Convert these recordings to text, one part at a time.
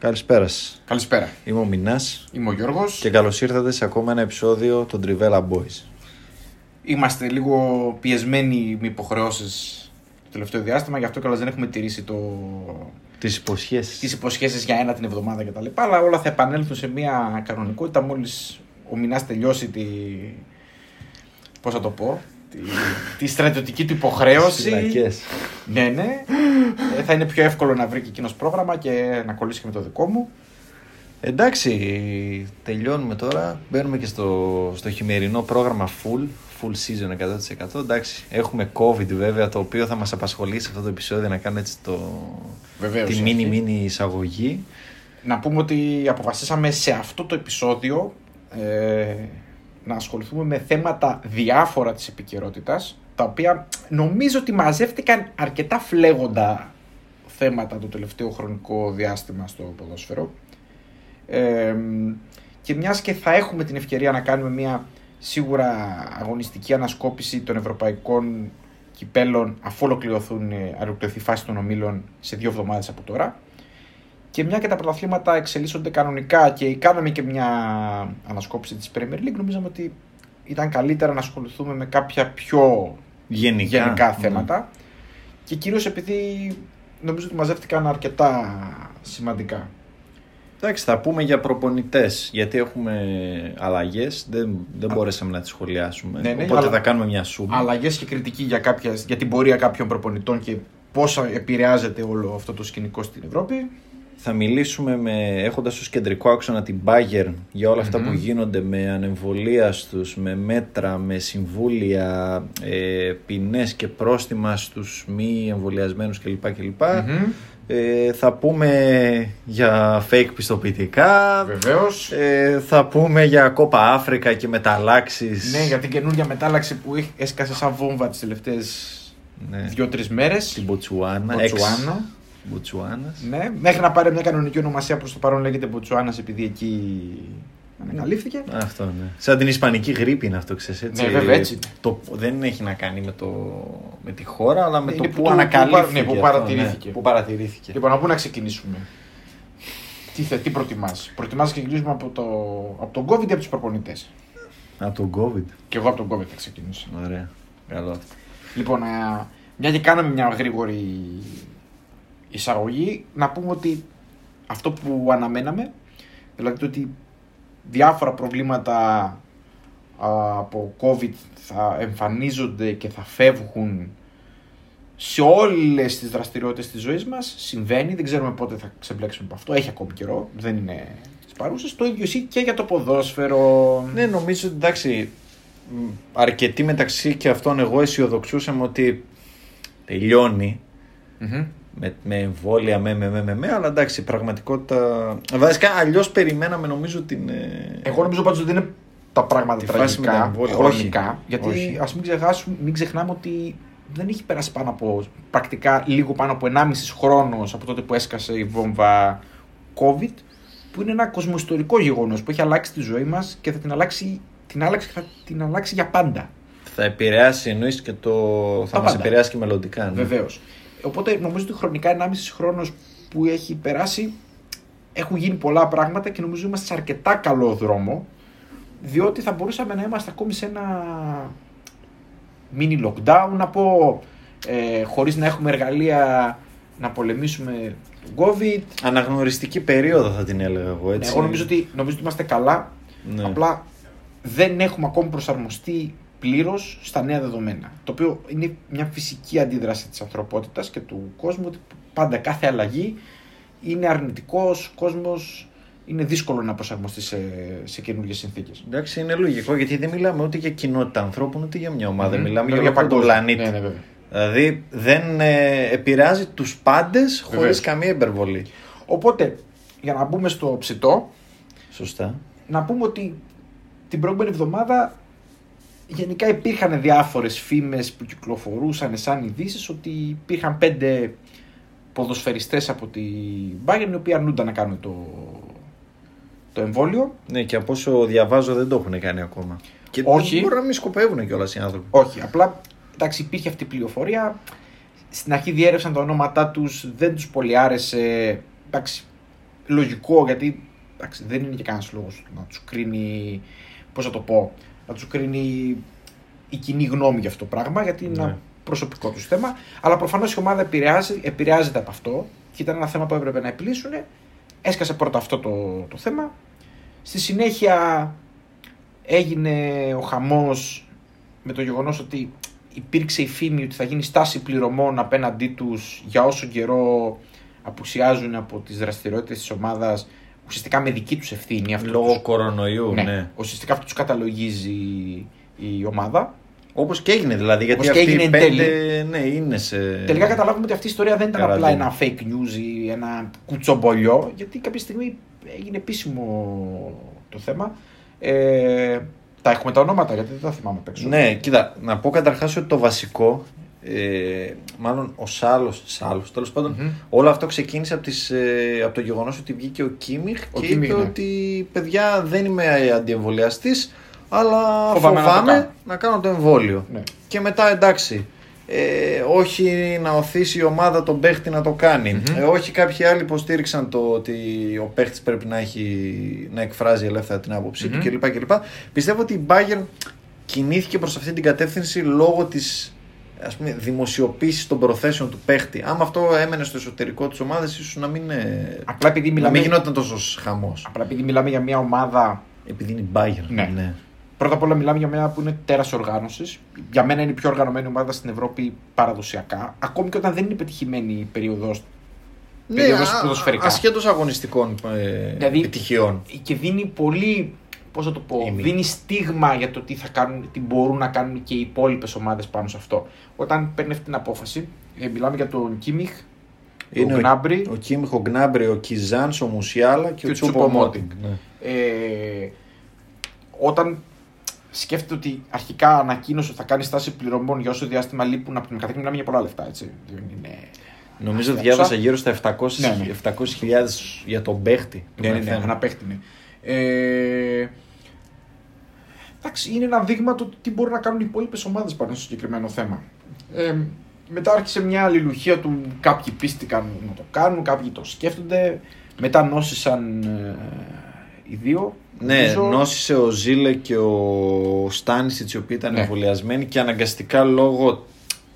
Καλησπέρα σας. Καλησπέρα. Είμαι ο Μινάς. Είμαι ο Γιώργος. Και καλώς ήρθατε σε ακόμα ένα επεισόδιο των Trivella Boys. Είμαστε λίγο πιεσμένοι με υποχρεώσεις το τελευταίο διάστημα, γι' αυτό καλά δεν έχουμε τηρήσει τις υποσχέσεις για την εβδομάδα κτλ. Αλλά όλα θα επανέλθουν σε μια κανονικότητα μόλις ο Μινάς τελειώσει τη στρατιωτική του υποχρέωση. Ναι. Θα είναι πιο εύκολο να βρει και εκείνος πρόγραμμα και να κολλήσει και με το δικό μου. Εντάξει, τελειώνουμε τώρα. Μπαίνουμε και στο χειμερινό πρόγραμμα full season 100%. Εντάξει, έχουμε COVID βέβαια, το οποίο θα μας απασχολεί σε αυτό το επεισόδιο, να κάνουμε έτσι τη μίνι εισαγωγή. Να πούμε ότι αποφασίσαμε σε αυτό το επεισόδιο να ασχοληθούμε με θέματα διάφορα της επικαιρότητας, τα οποία νομίζω ότι μαζεύτηκαν αρκετά φλέγοντα θέματα το τελευταίο χρονικό διάστημα στο ποδόσφαιρο. Και μιας και θα έχουμε την ευκαιρία να κάνουμε μια σίγουρα αγωνιστική ανασκόπηση των ευρωπαϊκών κυπέλων, αφού ολοκληρωθεί η φάση των ομίλων σε 2 εβδομάδες από τώρα, και μια και τα πρωταθλήματα εξελίσσονται κανονικά και κάναμε και μια ανασκόπηση της Premier League, νομίζαμε ότι ήταν καλύτερα να ασχοληθούμε με κάποια πιο γενικά θέματα, και κυρίως επειδή νομίζω ότι μαζεύτηκαν αρκετά σημαντικά. Εντάξει, θα πούμε για προπονητές, γιατί έχουμε αλλαγές, δεν μπορέσαμε να τις σχολιάσουμε, οπότε θα κάνουμε μια σούμα. Αλλαγές και κριτική για την πορεία κάποιων προπονητών και πώς επηρεάζεται όλο αυτό το σκηνικό στην Ευρώπη. Θα μιλήσουμε έχοντας ως κεντρικό άξονα την Bayern για όλα αυτά που γίνονται με ανεμβολία στους, με μέτρα, με συμβούλια, ποινές και πρόστιμα στους μη εμβολιασμένους κλπ. Θα πούμε για fake πιστοποιητικά. Βεβαίως. Θα πούμε για Copa Africa και μεταλλάξεις. Ναι, για την καινούργια μετάλλαξη που έσκασε σαν βόμβα τις τελευταίες 2-3 μέρες. Την Μποτσουάνα. Ναι, μέχρι να πάρει μια κανονική ονομασία, προς το παρόν λέγεται Μποτσουάνα επειδή εκεί ανακαλύφθηκε. Αυτό, ναι. Σαν την Ισπανική γρίπη είναι αυτό, ξέρεις. Έτσι. Ναι, βέβαια, έτσι. Δεν έχει να κάνει με τη χώρα, αλλά με το που ανακαλύφθηκε. Ναι, που παρατηρήθηκε. Λοιπόν, από πού να ξεκινήσουμε. Τι προτιμάς? Προτιμάς να ξεκινήσουμε από τον COVID ή από τους προπονητές? Από τον COVID. Και εγώ από τον COVID θα ξεκινήσω. Ωραία. Καλό. Λοιπόν, μια και κάναμε μια γρήγορη εισαγωγή, να πούμε ότι αυτό που αναμέναμε, δηλαδή το ότι διάφορα προβλήματα από COVID θα εμφανίζονται και θα φεύγουν σε όλες τις δραστηριότητες της ζωής μας, συμβαίνει, δεν ξέρουμε πότε θα ξεμπλέξουμε από αυτό, έχει ακόμη καιρό, δεν είναι στις παρούσες. Το ίδιο ισχύει και για το ποδόσφαιρο. Ναι, νομίζω ότι εντάξει, αρκετοί μεταξύ και αυτών εγώ αισιοδοξούσαμε ότι τελειώνει με εμβόλια, αλλά εντάξει, πραγματικότητα. Βασικά, αλλιώς περιμέναμε, νομίζω την. Εγώ νομίζω πάντως ότι είναι τα πράγματα τραγικά. Λογικά. Γιατί ας μην ξεχνάμε ότι δεν έχει περάσει πρακτικά λίγο πάνω από 1,5 χρόνος από τότε που έσκασε η βόμβα COVID, που είναι ένα κοσμοϊστορικό γεγονός που έχει αλλάξει τη ζωή μας και θα την αλλάξει για πάντα. Θα επηρεάσει, εννοείς, και θα μας επηρεάσει και μελλοντικά. Ναι. Βεβαίως. Οπότε νομίζω ότι χρονικά 1,5 χρόνος που έχει περάσει, έχουν γίνει πολλά πράγματα και νομίζω είμαστε σε αρκετά καλό δρόμο, διότι θα μπορούσαμε να είμαστε ακόμη σε ένα mini lockdown, να πω, χωρίς να έχουμε εργαλεία να πολεμήσουμε τον COVID. Αναγνωριστική περίοδο θα την έλεγα εγώ, έτσι. Εγώ νομίζω ότι είμαστε καλά, ναι. Απλά δεν έχουμε ακόμη προσαρμοστεί πλήρως στα νέα δεδομένα, το οποίο είναι μια φυσική αντίδραση της ανθρωπότητας και του κόσμου, ότι πάντα κάθε αλλαγή είναι αρνητικός κόσμος, είναι δύσκολο να προσαρμοστεί σε καινούργιες συνθήκες. Εντάξει, είναι λογικό, γιατί δεν μιλάμε ούτε για κοινότητα ανθρώπων ούτε για μια ομάδα, μιλάμε για τον πλανήτη. Ναι, δηλαδή δεν επηρεάζει τους πάντες χωρίς καμία υπερβολή. Οπότε, για να μπούμε στο ψητό, σωστά, να πούμε ότι την προηγούμενη εβδομάδα γενικά υπήρχαν διάφορες φήμες που κυκλοφορούσαν σαν ειδήσεις ότι υπήρχαν 5 ποδοσφαιριστές από τη Bayern οι οποίοι αρνούνταν να κάνουν το εμβόλιο. Ναι, και από όσο διαβάζω δεν το έχουν κάνει ακόμα. Και όχι. Μπορεί να μην σκοπεύουν κιόλας οι άνθρωποι. Όχι, απλά εντάξει, υπήρχε αυτή η πληροφορία. Στην αρχή διέρευσαν τα ονόματά τους, δεν τους πολύ άρεσε. Εντάξει, λογικό, γιατί εντάξει, δεν είναι και κανένας λόγος να τους κρίνει, πώς θα το πω, να τους κρίνει η κοινή γνώμη για αυτό το πράγμα, γιατί είναι ένα προσωπικό τους θέμα. Αλλά προφανώς η ομάδα επηρεάζεται από αυτό και ήταν ένα θέμα που έπρεπε να επιλύσουν. Έσκασε πρώτα αυτό το θέμα. Στη συνέχεια έγινε ο χαμός με το γεγονός ότι υπήρξε η φήμη ότι θα γίνει στάση πληρωμών απέναντί τους για όσο καιρό απουσιάζουν από τις δραστηριότητες της ομάδας, ουσιαστικά με δική τους ευθύνη. Αυτό λόγω τους... κορονοϊού, ναι. Ουσιαστικά αυτό τους καταλογίζει η ομάδα. Όπως και έγινε δηλαδή, γιατί αυτοί οι πέντε ναι, είναι σε... Τελικά καταλάβουμε ότι αυτή η ιστορία δεν ήταν καραδί. Απλά ένα fake news ή ένα κουτσομπολιό, γιατί κάποια στιγμή έγινε επίσημο το θέμα. Τα έχουμε τα ονόματα, γιατί δεν τα θυμάμαι απ' έξω. Ναι, κοίτα, να πω καταρχάς ότι το βασικό, μάλλον ο Σάλος, τέλος πάντων, όλο αυτό ξεκίνησε από το γεγονός ότι βγήκε ο Kimmich και Kimmich, είπε ότι παιδιά δεν είμαι αντιεμβολιαστής, αλλά φοβάμαι να κάνω το εμβόλιο. Ναι. Και μετά εντάξει, όχι να οθήσει η ομάδα τον παίχτη να το κάνει. Όχι, κάποιοι άλλοι υποστήριξαν το ότι ο παίχτης πρέπει να εκφράζει ελεύθερα την άποψή του κλπ. Πιστεύω ότι η Bayern κινήθηκε προς αυτή την κατεύθυνση λόγω της, ας πούμε, δημοσιοποίησης των προθέσεων του παίχτη. Άμα αυτό έμενε στο εσωτερικό της ομάδας, ίσως να μην, απλά επειδή μιλάμε, να μην γινόταν τόσο χαμός. Απλά επειδή μιλάμε για μια ομάδα. Επειδή είναι η Bayern. Ναι. Πρώτα απ' όλα μιλάμε για μια που είναι τέρας οργάνωσης. Για μένα είναι η πιο οργανωμένη ομάδα στην Ευρώπη παραδοσιακά. Ακόμη και όταν δεν είναι πετυχημένη η περίοδος ποδοσφαιρικά. Ασχέτως αγωνιστικών δηλαδή, επιτυχιών. Και δίνει πολύ, πώς θα το πω, δίνει στίγμα για το τι θα κάνουν, τι μπορούν να κάνουν και οι υπόλοιπες ομάδες πάνω σε αυτό. Όταν παίρνει αυτή την απόφαση, μιλάμε για τον Kimmich, τον Gnabry. Ο Kimmich, ο Gnabry, ο Κιζάνς, ο Musiala και ο Choupo-Moting. Όταν σκέφτεται ότι αρχικά ανακοίνωσε ότι θα κάνει στάση πληρωμών για όσο διάστημα λείπουν από την Μεκαθήκη, μιλάμε για πολλά λεφτά, έτσι. Νομίζω ότι διάβασα γύρω στα 700.000 για τον παίχτη. Ένα παίχτη, ναι. Εντάξει, είναι ένα δείγμα το τι μπορούν να κάνουν οι υπόλοιπες ομάδες πάνω στο συγκεκριμένο θέμα. Μετά άρχισε μια αλληλουχία του κάποιοι πίστηκαν να το κάνουν, κάποιοι το σκέφτονται. Μετά νόσησαν οι δύο. Ναι, νόσησε ο Ζήλε και ο Στάνισιτς, οι οποίοι ήταν εμβολιασμένοι και αναγκαστικά λόγω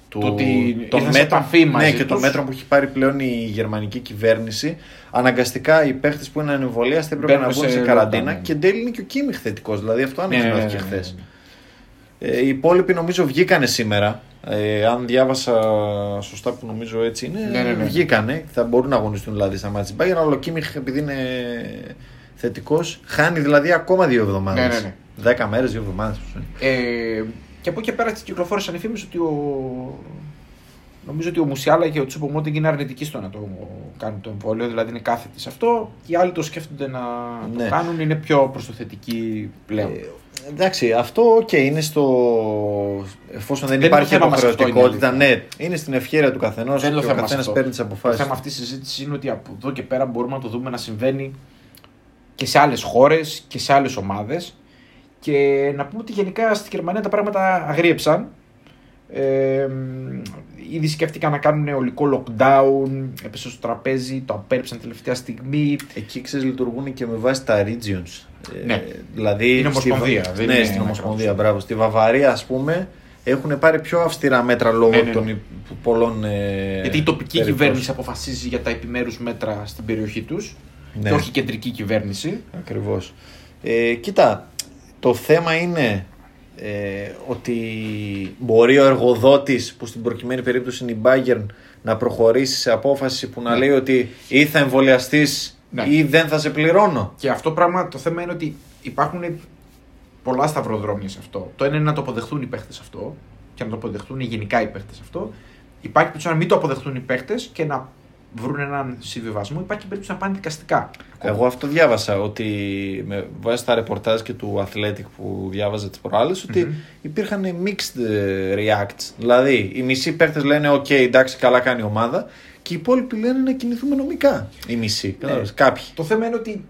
των μέτρων που έχει πάρει πλέον η γερμανική κυβέρνηση, αναγκαστικά οι παίχτες που είναι ανεμβολίαστοι έπρεπε να βγουν σε καραντίνα και εν τέλει είναι και ο Kimmich θετικός, δηλαδή αυτό ανακοινώθηκε χθες. Οι υπόλοιποι νομίζω βγήκανε σήμερα. Αν διάβασα σωστά, που νομίζω έτσι είναι, βγήκανε. Θα μπορούν να αγωνιστούν δηλαδή στα μάτια της Bayern, αλλά ο Kimmich επειδή είναι θετικός, χάνει δηλαδή ακόμα 2 εβδομάδες. 10 μέρες, 2 εβδομάδες. Και από εκεί και πέρα κυκλοφόρησαν οι φήμες ότι νομίζω ότι ο Musiala και ο Choupo-Moting είναι αρνητικοί στο να το κάνουν το εμβόλιο, δηλαδή είναι κάθετοι σε αυτό. Και οι άλλοι το σκέφτονται να το κάνουν, είναι πιο προστιθετικοί πλέον. Εντάξει, αυτό και είναι στο. Εφόσον δεν υπάρχει υποχρεωτικότητα, είναι στην ευχέρεια του καθενός και ο καθένας παίρνει τις αποφάσεις. Το θέμα αυτής της συζήτησης είναι ότι από εδώ και πέρα μπορούμε να το δούμε να συμβαίνει και σε άλλες χώρες και σε άλλες ομάδες. Και να πούμε ότι γενικά στη Γερμανία τα πράγματα αγρίεψαν. Ήδη σκέφτηκαν να κάνουν ολικό lockdown, έπεσε στο τραπέζι, το απέρριψαν τελευταία στιγμή. Εκεί ξέρεις λειτουργούν και με βάση τα regions. Δηλαδή είναι ομοσπονδία. Ναι, στην ομοσπονδία, μπράβο. Στη Βαβαρία, ας πούμε, έχουν πάρει πιο αυστηρά μέτρα λόγω των πολλών. Γιατί η τοπική κυβέρνηση αποφασίζει για τα επιμέρους μέτρα στην περιοχή τους. Και όχι η κεντρική κυβέρνηση. Ακριβώς. Κοίτα, το θέμα είναι ότι μπορεί ο εργοδότης, που στην προκειμένη περίπτωση είναι η Bayern, να προχωρήσει σε απόφαση που να λέει ότι ή θα εμβολιαστείς ή δεν θα σε πληρώνω. Και αυτό πράγμα, το θέμα είναι ότι υπάρχουν πολλά σταυροδρόμια σε αυτό. Το ένα είναι να το αποδεχθούν οι παίχτες αυτό και να το αποδεχθούν γενικά οι παίχτες αυτό. Υπάρχει που να μην το αποδεχθούν οι παίχτες και να βρουν έναν συμβιβασμό, υπάρχει περίπτωση να πάνε δικαστικά. Εγώ αυτό διάβασα, ότι με βάση τα ρεπορτάζ και του Athletic που διάβαζα τις προάλλες, ότι υπήρχαν mixed reacts. Δηλαδή, οι μισοί παίκτες λένε «ΟΚ, εντάξει, καλά κάνει η ομάδα», και οι υπόλοιποι λένε να κινηθούμε νομικά. Οι μισοί, κάποιοι. Το θέμα είναι ότι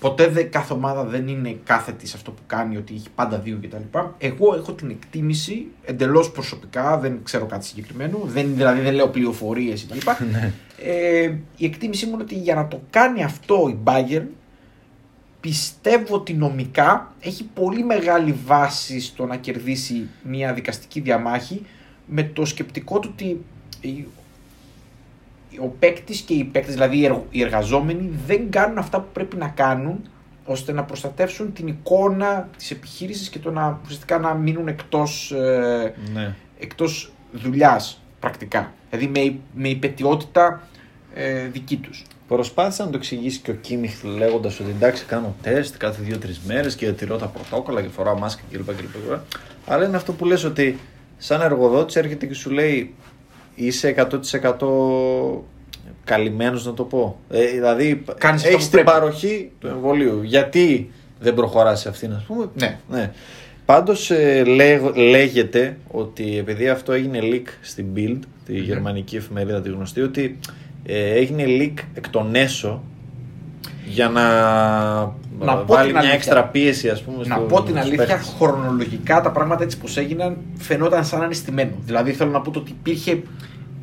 ποτέ κάθε ομάδα δεν είναι κάθετη σε αυτό που κάνει, ότι έχει πάντα δύο κτλ. Εγώ έχω την εκτίμηση, εντελώς προσωπικά, δεν ξέρω κάτι συγκεκριμένο, δηλαδή δεν λέω πληροφορίες κτλ. Η εκτίμησή μου είναι ότι για να το κάνει αυτό η Bayern, πιστεύω ότι νομικά έχει πολύ μεγάλη βάση στο να κερδίσει μια δικαστική διαμάχη, με το σκεπτικό του ότι ο παίκτης και οι παίκτες, δηλαδή οι εργαζόμενοι, δεν κάνουν αυτά που πρέπει να κάνουν ώστε να προστατεύσουν την εικόνα της επιχείρησης και το να, ουσιαστικά, να μείνουν εκτός, εκτός δουλειάς πρακτικά. Δηλαδή με υπαιτιότητα δική τους. Προσπάθησα να το εξηγήσει και ο Κίμιχ λέγοντας ότι εντάξει, κάνω τεστ κάθε 2-3 μέρες και διατηρώ τα πρωτόκολλα και φοράω μάσκα κλπ. Αλλά είναι αυτό που λες, ότι σαν εργοδότης έρχεται και σου λέει είσαι 100% καλυμμένος, να το πω. Δηλαδή, έχεις την παροχή του εμβολίου. Γιατί δεν προχωράς σε αυτήν, ας πούμε. Ναι. Πάντως λέγεται ότι, επειδή αυτό έγινε leak στην Bild, τη γερμανική εφημερίδα τη γνωστή, ότι έγινε leak εκ των έσω για να βάλει μια έξτρα πίεση, ας πούμε. Να πω την αλήθεια, χρονολογικά τα πράγματα έτσι πως έγιναν φαινόταν σαν ανεστημένο. Δηλαδή θέλω να πω ότι υπήρχε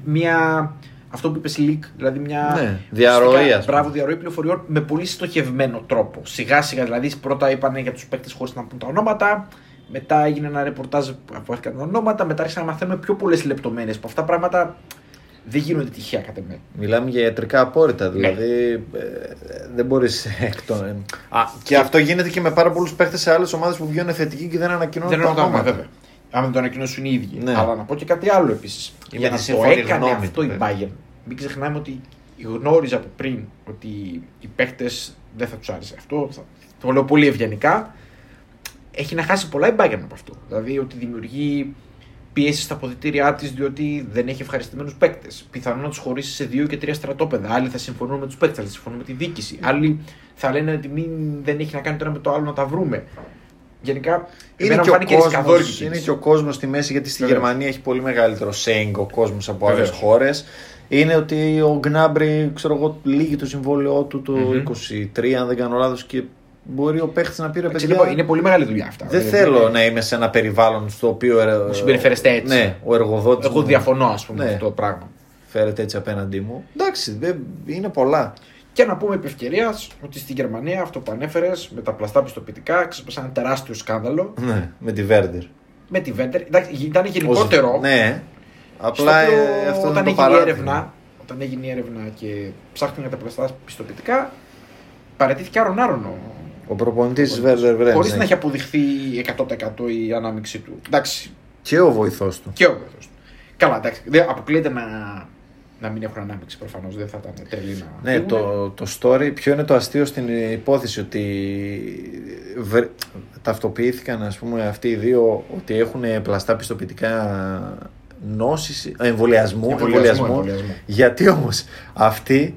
μια, αυτό που είπες leak, δηλαδή μια διαρροή πληροφοριών με πολύ στοχευμένο τρόπο. Σιγά σιγά, δηλαδή πρώτα είπανε για τους παίκτες χωρίς να πούν τα ονόματα, μετά έγινε ένα ρεπορτάζ που έφυγαν τα ονόματα, μετά άρχισαν να μαθαίνουμε πιο πολλές λεπτομέρειες που αυτά πράγματα δεν γίνονται τυχαία κατά μένα. Μιλάμε για ιατρικά απόρριτα, δηλαδή δεν μπορείς και αυτό γίνεται και με πάρα πολλούς παίχτες σε άλλες ομάδες που βγαίνουν θετικοί και δεν ανακοινώνουν τα ονόματα. Βέβαια. Αν δεν το ανακοινώσουν οι ίδιοι. Ναι. Αλλά να πω και κάτι άλλο επίσης. Γιατί το έκανε αυτό η Bayern. Μην ξεχνάμε ότι γνώριζα από πριν ότι οι παίχτες δεν θα τους άρεσε αυτό. Το λέω πολύ ευγενικά. Έχει να χάσει πολλά η Bayern από αυτό. Δηλαδή ότι δημιουργεί πίεση στα αποδυτήριά της, διότι δεν έχει ευχαριστημένους παίκτες. Πιθανόν να τους χωρίσει σε 2 και 3 στρατόπεδα. Άλλοι θα συμφωνούν με τους παίκτες, άλλοι θα συμφωνούν με τη διοίκηση. Άλλοι θα λένε ότι δεν έχει να κάνει το ένα με το άλλο, να τα βρούμε. Γενικά είναι και ο κόσμος στη μέση, γιατί στη Γερμανία έχει πολύ μεγαλύτερο saying ο κόσμος από άλλες χώρες. Είναι ότι ο Gnabry, ξέρω εγώ, λύγει το συμβόλαιό του το 23, αν δεν κάνω λάθος, και μπορεί ο παίχτης να πει ρε παιδιά, είναι πολύ μεγάλη δουλειά αυτά. Δεν θέλω να είμαι σε ένα περιβάλλον στο οποίο συμπεριφέρεστε έτσι. Ναι, ο εργοδότης. Εγώ διαφωνώ, ας πούμε, με αυτό το πράγμα. Φέρετε έτσι απέναντί μου. Εντάξει, είναι πολλά. Και να πούμε επ' ευκαιρίας ότι στη Γερμανία, αυτό που ανέφερες με τα πλαστά πιστοποιητικά, ξέσπασε ένα τεράστιο σκάνδαλο. Ναι, με τη Werder. Εντάξει, ήταν γενικότερο. Ναι. Απλά αυτό ήταν όταν έγινε η έρευνα και ψάχνουν για τα πλαστά πιστοποιητικά, παραιτήθηκε άρον-άρον. Ο προπονητής της Werder Bremen. Χωρίς να έχει αποδειχθεί 100% η ανάμειξή του. Εντάξει. Και ο βοηθός του. Καλά, εντάξει. Αποκλείεται να μην έχουν ανάμειξη προφανώς. Δεν θα ήταν τελείως. Ναι, το story. Ποιο είναι το αστείο στην υπόθεση, ότι ταυτοποιήθηκαν, ας πούμε, αυτοί οι δύο ότι έχουν πλαστά πιστοποιητικά νόσης, εμβολιασμού. Γιατί όμως αυτοί,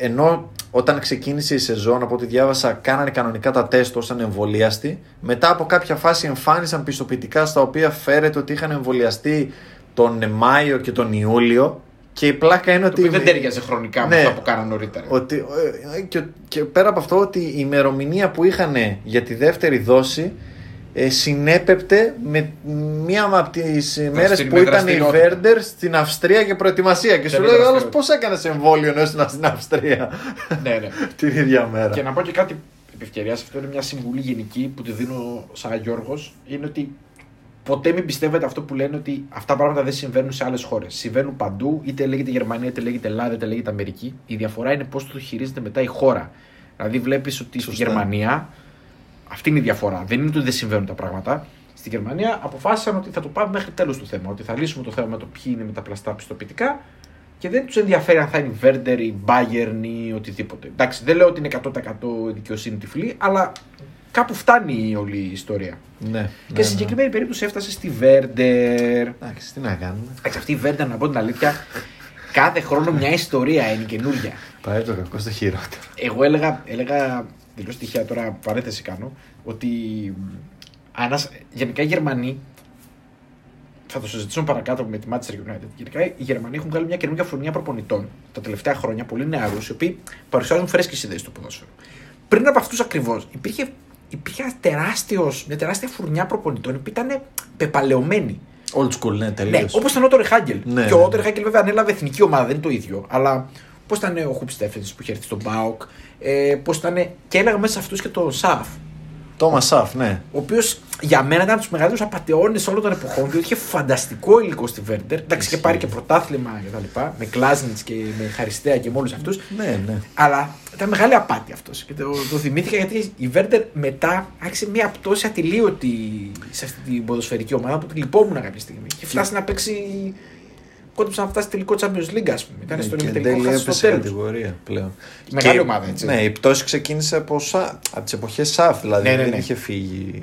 ενώ όταν ξεκίνησε η σεζόν, από ό,τι διάβασα, κάνανε κανονικά τα τεστ ως ανεμβολίαστοι. Μετά από κάποια φάση εμφάνισαν πιστοποιητικά στα οποία φέρεται ότι είχαν εμβολιαστεί τον Μάιο και τον Ιούλιο. Και η πλάκα είναι ότι δεν τέριαζε χρονικά με αυτά που κάνανε νωρίτερα. Και πέρα από αυτό, ότι η ημερομηνία που είχαν για τη δεύτερη δόση συνέπεπτε με μία από τις μέρες που ήταν η Werder στην Αυστρία και προετοιμασία. Και σου λέει ο άλλος, πώς έκανες εμβόλιο ενώ ήσουν στην Αυστρία? Ναι. Την ίδια μέρα. Και να πω και κάτι επ' ευκαιρίας, αυτό είναι μια συμβουλή γενική που τη δίνω σαν Γιώργος, είναι ότι ποτέ μην πιστεύετε αυτό που λένε, ότι αυτά τα πράγματα δεν συμβαίνουν σε άλλες χώρες. Συμβαίνουν παντού, είτε λέγεται Γερμανία, είτε λέγεται Ελλάδα, είτε λέγεται Αμερική. Η διαφορά είναι πώς το χειρίζεται μετά η χώρα. Δηλαδή βλέπεις ότι στη Γερμανία. Αυτή είναι η διαφορά. Δεν είναι ότι δεν συμβαίνουν τα πράγματα. Στη Γερμανία αποφάσισαν ότι θα το πάμε μέχρι τέλος το θέμα. Ότι θα λύσουμε το θέμα με το ποιοι είναι με τα πλαστά πιστοποιητικά και δεν τους ενδιαφέρει αν θα είναι η Werder, η Bayern ή οτιδήποτε. Εντάξει, δεν λέω ότι είναι 100% η δικαιοσύνη τυφλή, αλλά κάπου φτάνει όλη η ιστορία. Ναι, και σε συγκεκριμένη περίπτωση έφτασε στη Werder. Εντάξει, τι να κάνουμε. Εντάξει, αυτή η Werder, να πω την αλήθεια, Κάθε χρόνο μια ιστορία είναι καινούρια. Πάει το κακό στο χειρότερο. Εγώ έλεγα τελείως τυχαία, τώρα παρένθεση κάνω, ότι γενικά οι Γερμανοί, θα το συζητήσουμε παρακάτω με τη Manchester United, γενικά οι Γερμανοί έχουν βγάλει μια καινούργια φουρνιά προπονητών τα τελευταία χρόνια, πολύ νεαρούς, οι οποίοι παρουσιάζουν φρέσκες ιδέες στο ποδόσφαιρο. Πριν από αυτούς ακριβώς υπήρχε μια τεράστια φουρνιά προπονητών που ήταν πεπαλαιωμένοι. Old school, ναι, τελείως. Ναι, όπως ήταν ο Τόρι Χάγκελ. Ναι. Και ο Τόρι Χάγκελ βέβαια ανέλαβε εθνική ομάδα, δεν είναι το ίδιο. Αλλά πώς ήταν ο Χουπ Στέφενς που είχε έρθει στον ΠΑΟΚ, πώς ήταν. Και έλεγα μέσα σε αυτούς και τον Σαφ. Τόμας Σαφ, ναι. Ο οποίος για μένα ήταν από τους μεγαλύτερους απατεώνες όλων των εποχών, διότι είχε φανταστικό υλικό στη Werder. Εντάξει, είχε πάρει και πρωτάθλημα κτλ. Με Κλάσνιτς και με Χαριστέα και με όλους αυτούς. Ναι, ναι. Αλλά ήταν μεγάλη απάτη αυτός. Και το θυμήθηκα γιατί η Werder μετά άρχισε μια πτώση ατελείωτη σε αυτή την ποδοσφαιρική ομάδα που τη λυπόμουν κάποια στιγμή. Και φτάσει να παίξει. Κόντεψε να φτάσει τελικό Champions League, ας πούμε. Ήταν στον ημιτελικό χάσει στο τέλος. Κατηγορία πλέον. Μεγάλη ομάδα, έτσι. Ναι, η πτώση ξεκίνησε από τις εποχές ΣΑΦ, δηλαδή δεν είχε φύγει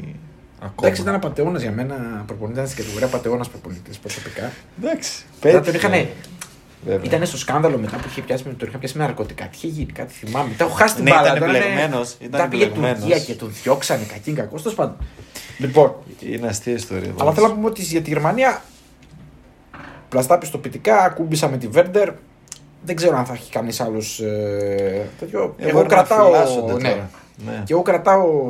ακόμα. Εντάξει, ήταν απατεώνας για μένα προπονητής, ήταν στην κατηγορία απατεώνας προπονητής προσωπικά. Εντάξει. Ήταν στο σκάνδαλο μετά που είχε πιάσει με ναρκωτικά. Τι είχε γίνει, κάτι θυμάμαι. Μετά έχω χάσει την μπάλα. Μετά πήγε Τουρκία και τον διώξανε κακήν κακό. Τέλος πάντων. Λοιπόν. Είναι αστεία ιστορία. Αλλά θέλω να πούμε ότι για τη Γερμανία. Πλαστά πιστοποιητικά, ακούμπησα με τη Werder. Δεν ξέρω αν θα έχει κανείς άλλος. Εγώ κρατάω. Ναι. Ναι. Και εγώ κρατάω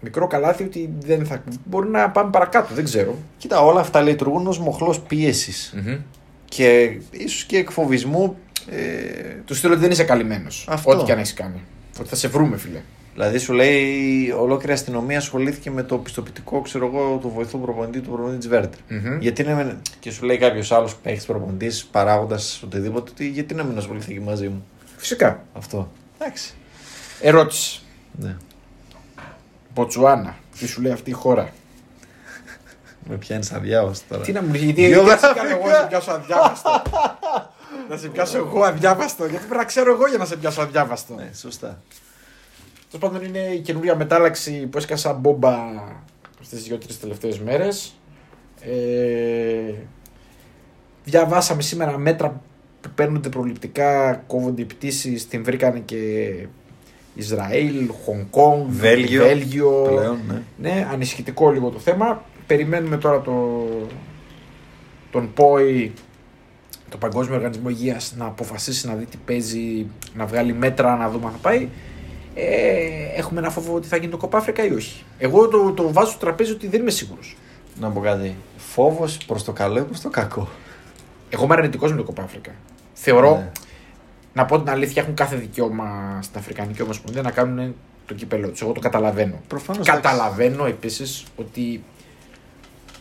μικρό καλάθι ότι δεν θα. Μπορεί να πάμε παρακάτω, δεν ξέρω. Κοίτα, όλα αυτά λειτουργούν ως μοχλός πίεσης. Mm-hmm. Και ίσως και εκφοβισμού. Του στείλω ότι δεν είσαι καλυμμένος. Ό,τι και αν έχεις κάνει. Ότι θα σε βρούμε, φίλε. Δηλαδή σου λέει η ολόκληρη αστυνομία ασχολήθηκε με το πιστοποιητικό, ξέρω εγώ, του βοηθού προπονητή του προπονητή της Werder. Mm-hmm. Γιατί είναι... Και σου λέει κάποιος άλλος που έχει προπονητή, παράγοντας οτιδήποτε, ότι γιατί να μην ασχοληθεί και μαζί μου. Φυσικά. Αυτό. Εντάξει. Ερώτηση. Ναι. Μποτσουάνα, τι σου λέει αυτή η χώρα. Με πιάνεις αδιάβαστο τώρα. Τι να μου λέει, γιατί δεν κάνω εγώ να σε πιάσω αδιάβαστο. Να σε πιάσω εγώ αδιάβαστο. Γιατί πρέπει να ξέρω εγώ για να σε πιάσω αδιάβαστο. Ναι, σωστά. Τέλος πάντων, είναι η καινούργια μετάλλαξη που έσκασα μπόμπα στις 2-3 τελευταίες μέρες. Διαβάσαμε σήμερα μέτρα που παίρνονται προληπτικά, κόβονται οι πτήσεις, την βρήκανε και Ισραήλ, Χονγκ Κονγκ, Βέλγιο. Πλέον, ναι, ανησυχητικό λίγο το θέμα. Περιμένουμε τώρα τον ΠΟΗ, το Παγκόσμιο Οργανισμό Υγείας, να αποφασίσει, να δει τι παίζει, να βγάλει μέτρα, να δούμε αν θα πάει. Έχουμε ένα φόβο ότι θα γίνει το Copa Africa ή όχι. Εγώ το βάζω στο τραπέζι ότι δεν είμαι σίγουρος. Να πω κάτι. Φόβος προς το καλό ή προς το κακό. Εγώ είμαι αρνητικός με το Copa Africa. Θεωρώ, να πω την αλήθεια, έχουν κάθε δικαίωμα στην Αφρικανική Ομοσπονδία να κάνουν το κύπελό τους. Εγώ το καταλαβαίνω. Προφανώς. Καταλαβαίνω επίσης ότι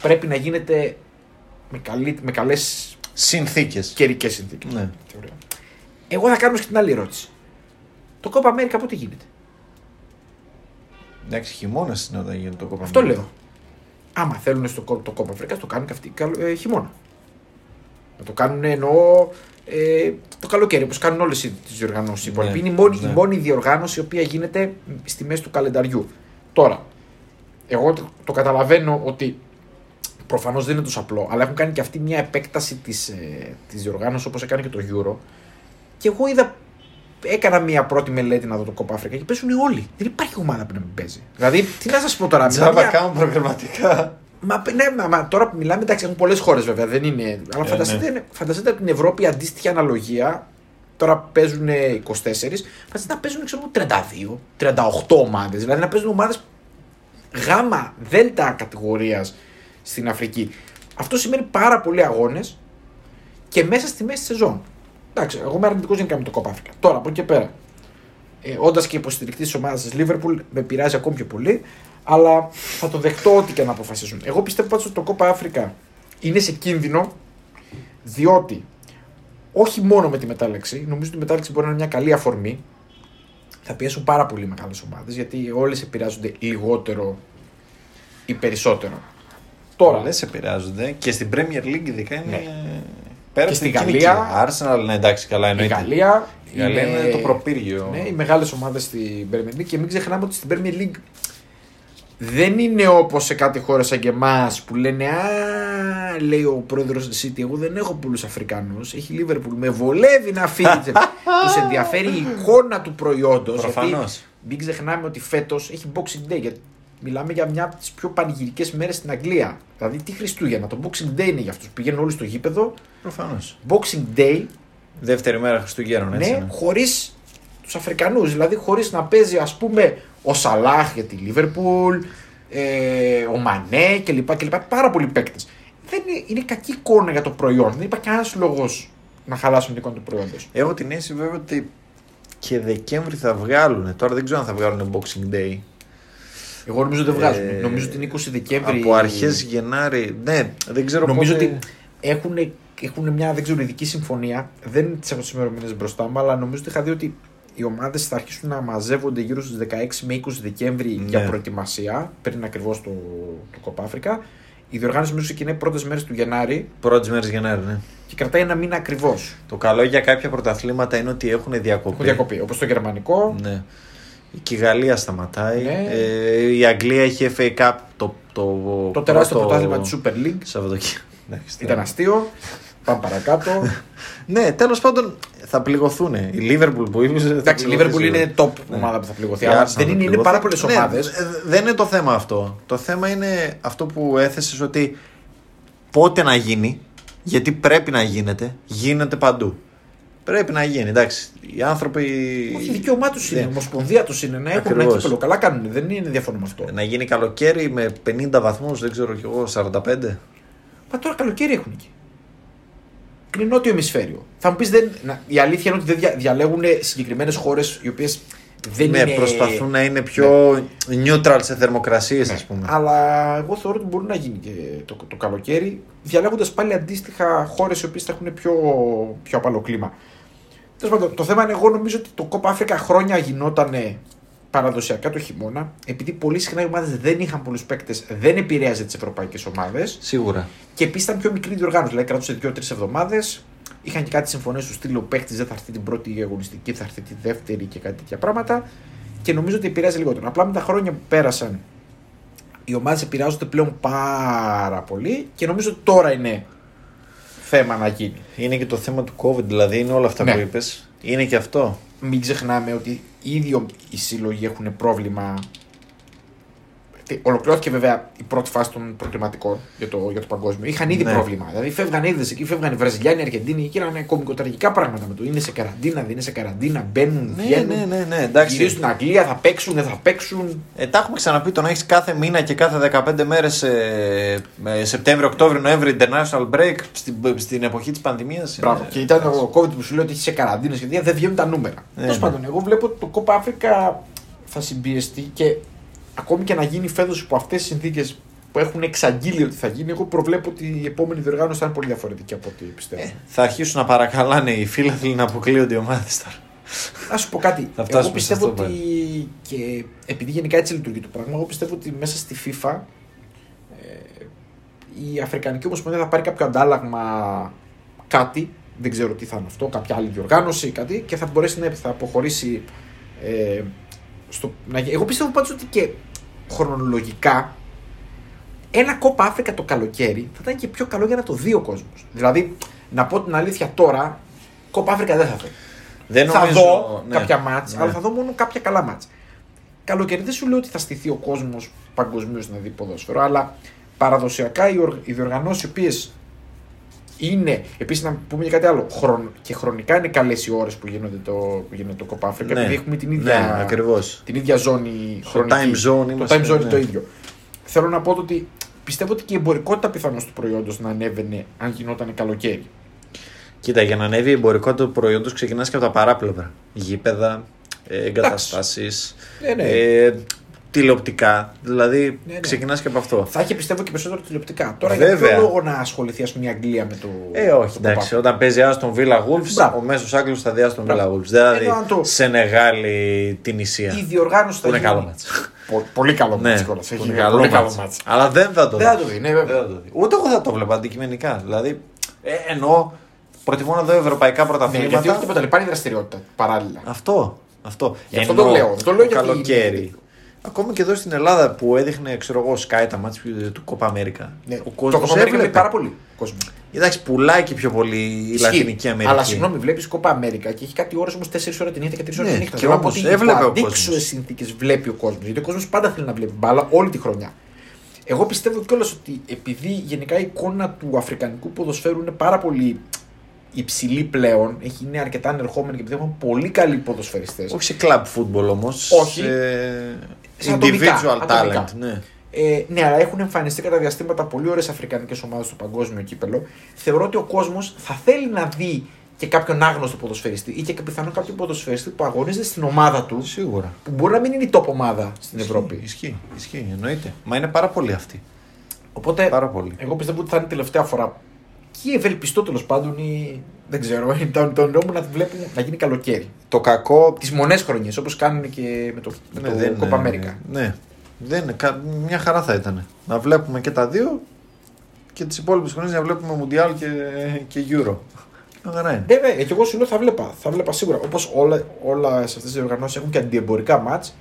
πρέπει να γίνεται με καλές συνθήκες. Καιρικές συνθήκες. Ναι. Εγώ θα κάνω και την άλλη ερώτηση. Το Copa America πότε γίνεται. Εντάξει, χειμώνας είναι όταν γίνεται το Copa America. Αυτό λέω. Άμα θέλουν το Copa Africa, το κάνουν και αυτοί χειμώνα. Να το κάνουν εννοώ το καλοκαίρι, όπως κάνουν όλες τις διοργανώσεις. Ναι, είναι η μόνη διοργάνωση η οποία γίνεται στη μέση του καλενταριού. Τώρα, εγώ το καταλαβαίνω ότι προφανώς δεν είναι τόσο απλό, αλλά έχουν κάνει και αυτή μια επέκταση της διοργάνωσης όπως έκανε και το Euro. Και εγώ έκανα μία πρώτη μελέτη να δω το Copa Africa και παίζουν όλοι. Δεν υπάρχει ομάδα που να μην παίζει. Δηλαδή, τι να σας πω τώρα. Τζάμπα κάνουν προγραμματικά. Μα τώρα που μιλάμε, εντάξει, έχουν πολλές χώρες βέβαια, δεν είναι. Αλλά φανταστείτε από την Ευρώπη αντίστοιχη αναλογία. Τώρα παίζουν 24. Φανταστείτε να παίζουν, ξέρω, 32, 38 ομάδες. Δηλαδή να παίζουν ομάδες γάμα δέλτα κατηγορίας στην Αφρική. Αυτό σημαίνει πάρα πολλοί αγώνες και μέσα στη μέση σεζόν. Εντάξει, εγώ είμαι αρνητικός γενικά με το Copa Africa. Τώρα από εκεί και πέρα, όντας και υποστηρικτής της ομάδας της Liverpool, με πειράζει ακόμη πιο πολύ, αλλά θα το δεχτώ ό,τι και να αποφασίσουν. Εγώ πιστεύω πάντως ότι το Copa Africa είναι σε κίνδυνο, διότι όχι μόνο με τη μετάλλαξη, νομίζω ότι η μετάλλαξη μπορεί να είναι μια καλή αφορμή, θα πιέσουν πάρα πολύ μεγάλες ομάδες, γιατί όλες επηρεάζονται λιγότερο ή περισσότερο. Τώρα. Όλες επηρεάζονται και στην Premier League ειδικά είναι. Ναι. Πέρα στην Γαλλία. Arsenal, ναι, εντάξει, καλά εννοείται. Η Γαλλία είναι το προπύργιο. Ναι, οι μεγάλες ομάδες στην Premier League και μην ξεχνάμε ότι στην Premier League Δεν είναι όπως σε κάτι χώρα σαν και εμάς που λένε «Α, λέει ο πρόεδρος της City, εγώ δεν έχω πολλούς Αφρικανούς, έχει Liverpool, με βολεύει να φύγει». Τους ενδιαφέρει η εικόνα του προϊόντος. Προφανώς. Γιατί μην ξεχνάμε ότι φέτος έχει Boxing Day, γιατί μιλάμε για μια από τις πιο πανηγυρικές μέρες στην Αγγλία. Δηλαδή τι Χριστούγεννα, το Boxing Day είναι για αυτούς, πηγαίνουν όλοι στο γήπεδο. Προφανώς. Boxing Day. Δεύτερη μέρα Χριστουγέννων, έτσι. Ναι, χωρίς τους Αφρικανούς, δηλαδή χωρίς να παίζει ας πούμε ο Σαλάχ για τη Λίβερπουλ, ο Μανέ κλπ. Πάρα πολλοί παίκτες. Είναι κακή εικόνα για το προϊόν. Δεν υπάρχει κανένας λόγος να χαλάσουν την εικόνα του προϊόντος. Έχω την αίσθηση βέβαια ότι και Δεκέμβρη θα βγάλουν. Τώρα δεν ξέρω αν θα βγάλουν Boxing Day. Εγώ νομίζω ότι δεν βγάζουν. Νομίζω ότι είναι 20 Δεκέμβρη. Από αρχές Γενάρη. Ναι, δεν ξέρω πότε. Νομίζω ότι έχουν μια ειδική συμφωνία. Δεν τις έχω τις ημερομηνίες μπροστά μου, αλλά νομίζω ότι είχα δει ότι οι ομάδες θα αρχίσουν να μαζεύονται γύρω στις 16 με 20 Δεκέμβρη για προετοιμασία, πριν ακριβώς το Copa Africa. Η διοργάνωση νομίζω ξεκινάει πρώτες μέρες του Γενάρη. Πρώτες μέρες Γενάρη, ναι. Και κρατάει ένα μήνα ακριβώς. Το καλό για κάποια πρωταθλήματα είναι ότι έχουν διακοπή. Έχουν διακοπή, όπως το γερμανικό. Ναι. Και η Γαλλία σταματάει. Ναι. Η Αγγλία έχει FA Cup το τεράστιο πρωτάθλημα της Super League. Σαββατοκύριακο. Ήταν αστείο. Πάμε παρακάτω. Ναι, τέλος πάντων θα πληγωθούν. Η Λίβερπουλ που είπε. Εντάξει, η Λίβερπουλ είναι top ομάδα που θα πληγωθεί. Δεν είναι πάρα πολλές ομάδες. Δεν είναι το θέμα αυτό. Το θέμα είναι αυτό που έθεσες, ότι πότε να γίνει, γιατί πρέπει να γίνεται. Γίνεται παντού. Πρέπει να γίνει, εντάξει. Οι άνθρωποι. Όχι, δικαίωμά του είναι, η ομοσπονδία του είναι. Να έχουν ένα κύπελο. Καλά κάνουν. Δεν είναι διαφωνώ με αυτό. Να γίνει καλοκαίρι με 50 βαθμούς, δεν ξέρω κι εγώ, 45. Μα τώρα καλοκαίρι έχουν εκεί. Είναι νότιο ημισφαίριο. Θα μου πεις, η αλήθεια είναι ότι δεν διαλέγουν συγκεκριμένες χώρες οι οποίες δεν είναι. Ναι, προσπαθούν να είναι πιο neutral σε θερμοκρασίες, ας πούμε. Αλλά εγώ θεωρώ ότι μπορεί να γίνει και το καλοκαίρι, διαλέγοντας πάλι αντίστοιχα χώρες οι οποίες θα έχουν πιο απαλό κλίμα. Τέλος πάντων, το θέμα είναι, εγώ νομίζω ότι το Copa Africa χρόνια γινόταν παραδοσιακά το χειμώνα, επειδή πολύ συχνά οι ομάδες δεν είχαν πολλούς παίκτες, δεν επηρέαζε τις ευρωπαϊκές ομάδες. Σίγουρα. Και επίσης ήταν πιο μικρή διοργάνωση, δηλαδή κρατούσε 2-3 εβδομάδες. Είχαν και κάτι συμφωνίες του στήλου: ο παίκτης δεν θα έρθει την πρώτη αγωνιστική, θα έρθει τη δεύτερη και κάτι τέτοια πράγματα. Και νομίζω ότι επηρέαζε λιγότερο. Απλά με τα χρόνια που πέρασαν, οι ομάδες επηρεάζονται πλέον πάρα πολύ και νομίζω ότι τώρα είναι θέμα να γίνει. Είναι και το θέμα του COVID, δηλαδή είναι όλα αυτά που είπες. Είναι και αυτό. Μην ξεχνάμε ότι ήδη οι σύλλογοι έχουν πρόβλημα. Ολοκληρώθηκε βέβαια η πρώτη φάση των προκριματικών για το παγκόσμιο. Είχαν ήδη πρόβλημα. Δηλαδή φεύγαν Έλληνες εκεί, φεύγαν οι Βραζιλιάνοι, Αργεντίνοι εκεί. Ήταν κωμικοτραγικά πράγματα με το. Είναι σε καραντίνα, δεν είναι σε καραντίνα. Μπαίνουν, βγαίνουν. Ναι, γυρίζουν στην Αγγλία, θα παίξουν, δεν θα παίξουν. Τα έχουμε ξαναπεί, το να έχεις κάθε μήνα και κάθε 15 μέρες Σεπτέμβριο, Οκτώβριο, Νοέμβριο international break στην εποχή της πανδημίας. Μπράβο. Και ήταν ο COVID που σου λέει ότι έχει σε καραντίνα και δεν βγαίνουν τα νούμερα. Τέλος πάντων, εγώ βλέπω ότι το Copa Africa θα συμπιεστεί και. Ακόμη και να γίνει φέτος υπό αυτές τις συνθήκες που έχουν εξαγγείλει ότι θα γίνει, εγώ προβλέπω ότι η επόμενη διοργάνωση θα είναι πολύ διαφορετική από ό,τι πιστεύω. Θα αρχίσουν να παρακαλάνε οι φίλαθλοι να αποκλείονται οι ομάδες τώρα. Να σου πω κάτι. Εγώ πιστεύω ότι. Πέρα. Και επειδή γενικά έτσι λειτουργεί το πράγμα, εγώ πιστεύω ότι μέσα στη FIFA η Αφρικανική Ομοσπονδία θα πάρει κάποιο αντάλλαγμα, κάτι. Δεν ξέρω τι θα είναι αυτό, κάποια άλλη διοργάνωση, κάτι, και θα μπορέσει θα αποχωρήσει. Εγώ πιστεύω πάντως ότι και χρονολογικά ένα Copa Africa το καλοκαίρι θα ήταν και πιο καλό για να το δει ο κόσμος. Δηλαδή, να πω την αλήθεια τώρα, Copa Africa δεν θα φέρει. Θα δω κάποια μάτς, αλλά θα δω μόνο κάποια καλά μάτς. Καλοκαίρι δεν σου λέω ότι θα στηθεί ο κόσμος παγκοσμίως να δει ποδόσφαιρο, αλλά παραδοσιακά οι διοργανώσεις οι οποίες είναι. Επίσης, να πούμε και κάτι άλλο. Και χρονικά είναι καλές οι ώρες που γίνεται το Copa Africa, επειδή έχουμε την ίδια ζώνη χρονική. Το time zone είναι το ίδιο. Θέλω να πω ότι πιστεύω ότι και η εμπορικότητα πιθανώς του προϊόντος να ανέβαινε αν γινόταν καλοκαίρι. Κοίτα, για να ανέβει η εμπορικότητα του προϊόντος ξεκινάς και από τα παράπλευρα. Γήπεδα, εγκαταστάσεις. Τηλεοπτικά, δηλαδή ξεκινάς και από αυτό. Θα είχε πιστεύω και περισσότερο τηλεοπτικά. Τώρα για ποιο λόγο να ασχοληθεί μια Αγγλία με το. Όχι, εντάξει. Όταν παίζει Άστον Βίλα Wolves, ο μέσος Άγγλος θα δει Άστον Βίλα Wolves. Δηλαδή Σενεγάλη, Τινησία. Η διοργάνωση θα είναι. Καλό μάτς. Πολύ καλό μάτς. Πολύ καλό μάτς. Αλλά δεν θα το δει. Ούτε εγώ θα το βλέπω αντικειμενικά. Δηλαδή εννοώ προτιμώ να δω ευρωπαϊκά πρωταθλήματα. Γιατί όχι τίποτα, υπάρχει δραστηριότητα παράλληλα. Αυτό το λέω. Το λέω για το καλοκαίρι. Ακόμα και εδώ στην Ελλάδα που έδειχνε, ξέρω εγώ, Sky τα μάτς του Copa America. Ναι, ο κόσμος το Copa America πάρα πολύ κόσμο. Εντάξει, πουλάει και πιο πολύ η Λατινική Αμερική. Αλλά συγγνώμη, βλέπεις Copa America και έχει κάτι ώρες όμως 4 ώρα την νύχτα και 3 ώρα την νύχτα. Και όμως έβλεπε ο κόσμος. Συνθήκες βλέπει ο κόσμος. Γιατί ο κόσμος πάντα θέλει να βλέπει μπάλα όλη τη χρονιά. Εγώ πιστεύω κιόλας ότι επειδή γενικά η εικόνα του αφρικανικού ποδοσφαίρου είναι πάρα πολύ υψηλή πλέον, είναι αρκετά ανερχόμενη και επειδή έχουν πολύ καλοί ποδοσφαιριστές. Όχι σε club football όμως. Όχι. Individual talent. Ναι. Ναι, αλλά έχουν εμφανιστεί κατά διαστήματα πολύ ωραίες αφρικανικές ομάδες στο παγκόσμιο κύπελο. Θεωρώ ότι ο κόσμος θα θέλει να δει και κάποιον άγνωστο ποδοσφαιριστή ή και πιθανόν κάποιον ποδοσφαιριστή που αγωνίζεται στην ομάδα του. Σίγουρα. Που μπορεί να μην είναι η top ομάδα στην Ευρώπη. Ισχύει, εννοείται. Μα είναι πάρα πολλοί αυτοί. Οπότε εγώ πιστεύω ότι θα είναι τελευταία φορά. Και ευελπιστώ τέλος πάντων ή δεν ξέρω, τον νόμο να βλέπουμε να γίνει καλοκαίρι. Το κακό. Τις μονές χρονιές όπως κάνουν και με το Copa America. Ναι, δεν, μια χαρά θα ήταν. Να βλέπουμε και τα δύο και τις υπόλοιπες χρονιές να βλέπουμε Mundial και Euro. Βέβαια, και εγώ σου λέω θα βλέπα σίγουρα. Όπως όλα σε αυτές τις οργανώσεις έχουν και αντιεμπορικά μάτς.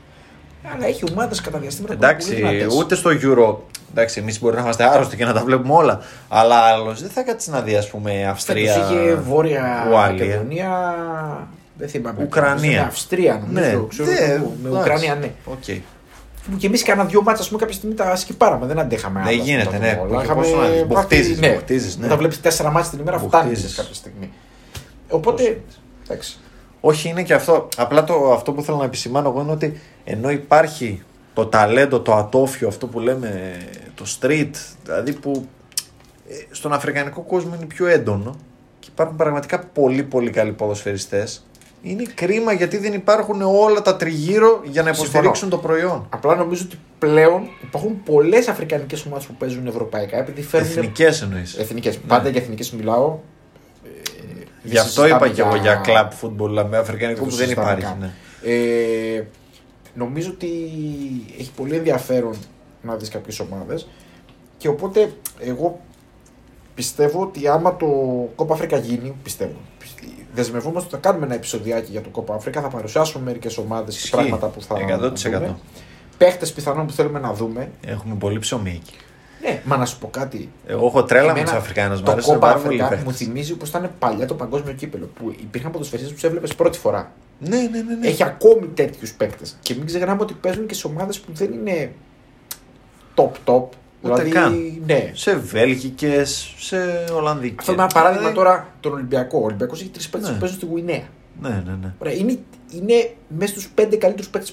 Αλλά έχει ομάδες κατά διαστήματα. Εντάξει, ούτε στο Euro. Εντάξει, εμείς μπορεί να είμαστε άρρωστοι και να τα βλέπουμε όλα. Αλλά άλλος δεν θα κάτσει να δει, ας πούμε, Αυστρία. Φέτος είχε Βόρεια Μακεδονία. Δεν θυμάμαι. Ουκρανία. Αυστρία, νομίζω. Με Ουκρανία, ναι. Okay. Και εμείς κάναμε δύο μάτσα, ας πούμε, κάποια στιγμή τα σκυπάραμε. Δεν αντέχαμε. Δεν γίνεται, ναι. Μπουχτίζεις. Να τα βλέπεις 4 μάτσα την ημέρα, φτάνεις κάποια στιγμή. Οπότε. Εντάξει. Όχι, είναι και αυτό. Απλά αυτό που θέλω να επισημάνω εγώ είναι ότι ενώ υπάρχει το ταλέντο, το ατόφιο, αυτό που λέμε, το street, δηλαδή που στον αφρικανικό κόσμο είναι πιο έντονο και υπάρχουν πραγματικά πολύ πολύ καλοί ποδοσφαιριστές, είναι κρίμα γιατί δεν υπάρχουν όλα τα τριγύρω για να υποστηρίξουν το προϊόν. Απλά νομίζω ότι πλέον υπάρχουν πολλές αφρικανικές ομάδες που παίζουν ευρωπαϊκά. Επειδή εθνικές εννοείς. Εθνικές. Ναι. Πάντα για εθνικές μιλάω. Γι' αυτό είπα και εγώ για club football με αφρικανικό που δεν υπάρχει. Ναι. Νομίζω ότι έχει πολύ ενδιαφέρον να δεις κάποιες ομάδες και οπότε εγώ πιστεύω ότι άμα το Copa Africa γίνει, πιστεύω, δεσμευόμαστε ότι θα κάνουμε ένα επεισοδιάκι για το Copa Africa, θα παρουσιάσουμε μερικές ομάδες και πράγματα που θα 100%. Δούμε. Παίχτες πιθανόν που θέλουμε να δούμε. Έχουμε πολύ ψωμί εκεί. Ναι, μα να σου πω κάτι. Εγώ έχω τρέλα με τους Αφρικάνους. Το Copa Africa μου θυμίζει πως ήταν παλιά το παγκόσμιο κύπελο που υπήρχαν ποδοσφαιριστές που τους έβλεπες πρώτη φορά. Ναι. Έχει ακόμη τέτοιους παίκτες. Και μην ξεχνάμε ότι παίζουν και σε ομάδες που δεν είναι top. Ούτε δηλαδή, καν. Ναι. Σε βέλγικες, σε ολλανδικές. Αυτό είναι ένα παράδειγμα τώρα τον Ολυμπιακό. Ο Ολυμπιακός έχει 3 παίκτες που παίζουν στη Γουινέα. Ναι. Ωραία, είναι μέσα στους 5 καλύτερους παίκτες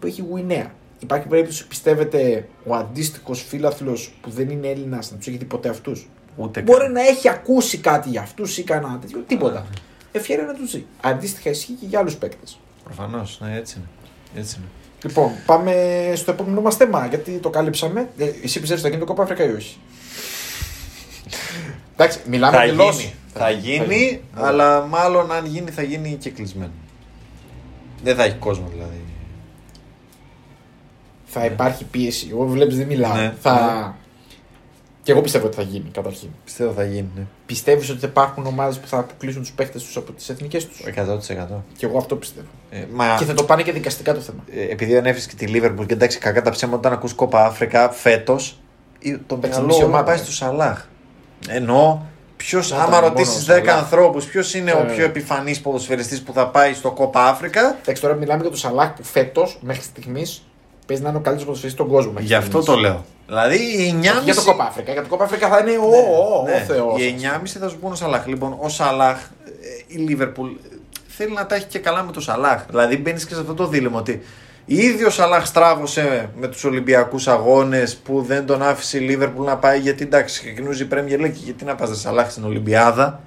που έχει η Γουινέα. Υπάρχει περίπτωση, πιστεύετε, ο αντίστοιχος φίλαθλος που δεν είναι Έλληνας να τους έχει δει ποτέ αυτούς? Ούτε μπορεί καν. Να έχει ακούσει κάτι για αυτούς ή κανένα τέτοιο. Τίποτα. Ευχαίρεια να τους ζει. Αντίστοιχα ισχύει και για άλλους παίκτες. Προφανώς, ναι, έτσι είναι. Λοιπόν, πάμε στο επόμενο μας θέμα, γιατί το κάλυψαμε. Εσύ πιστεύεις ότι θα γίνει το Copa Africa ή όχι? Εντάξει, μιλάμε για γλώσσα. Θα γίνει, αλλά μάλλον αν γίνει θα γίνει και κλεισμένο. Δεν θα έχει κόσμο δηλαδή. Θα υπάρχει πίεση. Εγώ βλέπεις δεν μιλάω. Ναι, ναι. Και εγώ πιστεύω ότι θα γίνει καταρχήν. Πιστεύω θα γίνει. Ναι. Πιστεύεις ότι θα υπάρχουν ομάδες που θα αποκλείσουν τους παίχτες τους από τις εθνικές τους? 100%. Και εγώ αυτό πιστεύω. Και θα το πάνε και δικαστικά το θέμα. Επειδή ανέφερες και τη Liverpool, και εντάξει, κακά τα ψέματα, όταν ακούς Copa Africa φέτος, το μυαλό μου πάει στο Σαλάχ. Ενώ άμα ρωτήσεις 10 ανθρώπους ποιος είναι ο πιο επιφανής ποδοσφαιριστής που θα πάει στο Copa Africa. Εντάξει, τώρα μιλάμε για το Σαλάχ που φέτος μέχρι στιγμής παίζει να είναι ο καλύτερος ποδοσφαιριστής στον κόσμο. Γι' αυτό το λέω. Δηλαδή η 9,5. Για το Copa Africa. Για το Copa Africa θα είναι ο Θεός. Η 9,5 θα σου πούνε ο Σαλάχ. Λοιπόν, ο Σαλάχ, η Λίβερπουλ θέλει να τα έχει και καλά με το Σαλάχ. Δηλαδή μπαίνεις και σε αυτό το δίλημμα ότι ήδη ο Σαλάχ στράβωσε με τους Ολυμπιακούς αγώνες που δεν τον άφησε η Λίβερπουλ να πάει, γιατί εντάξει, ξεκινούσε η Πρέμιερ Λιγκ, γιατί να πας δε Σαλάχ στην Ολυμπιάδα.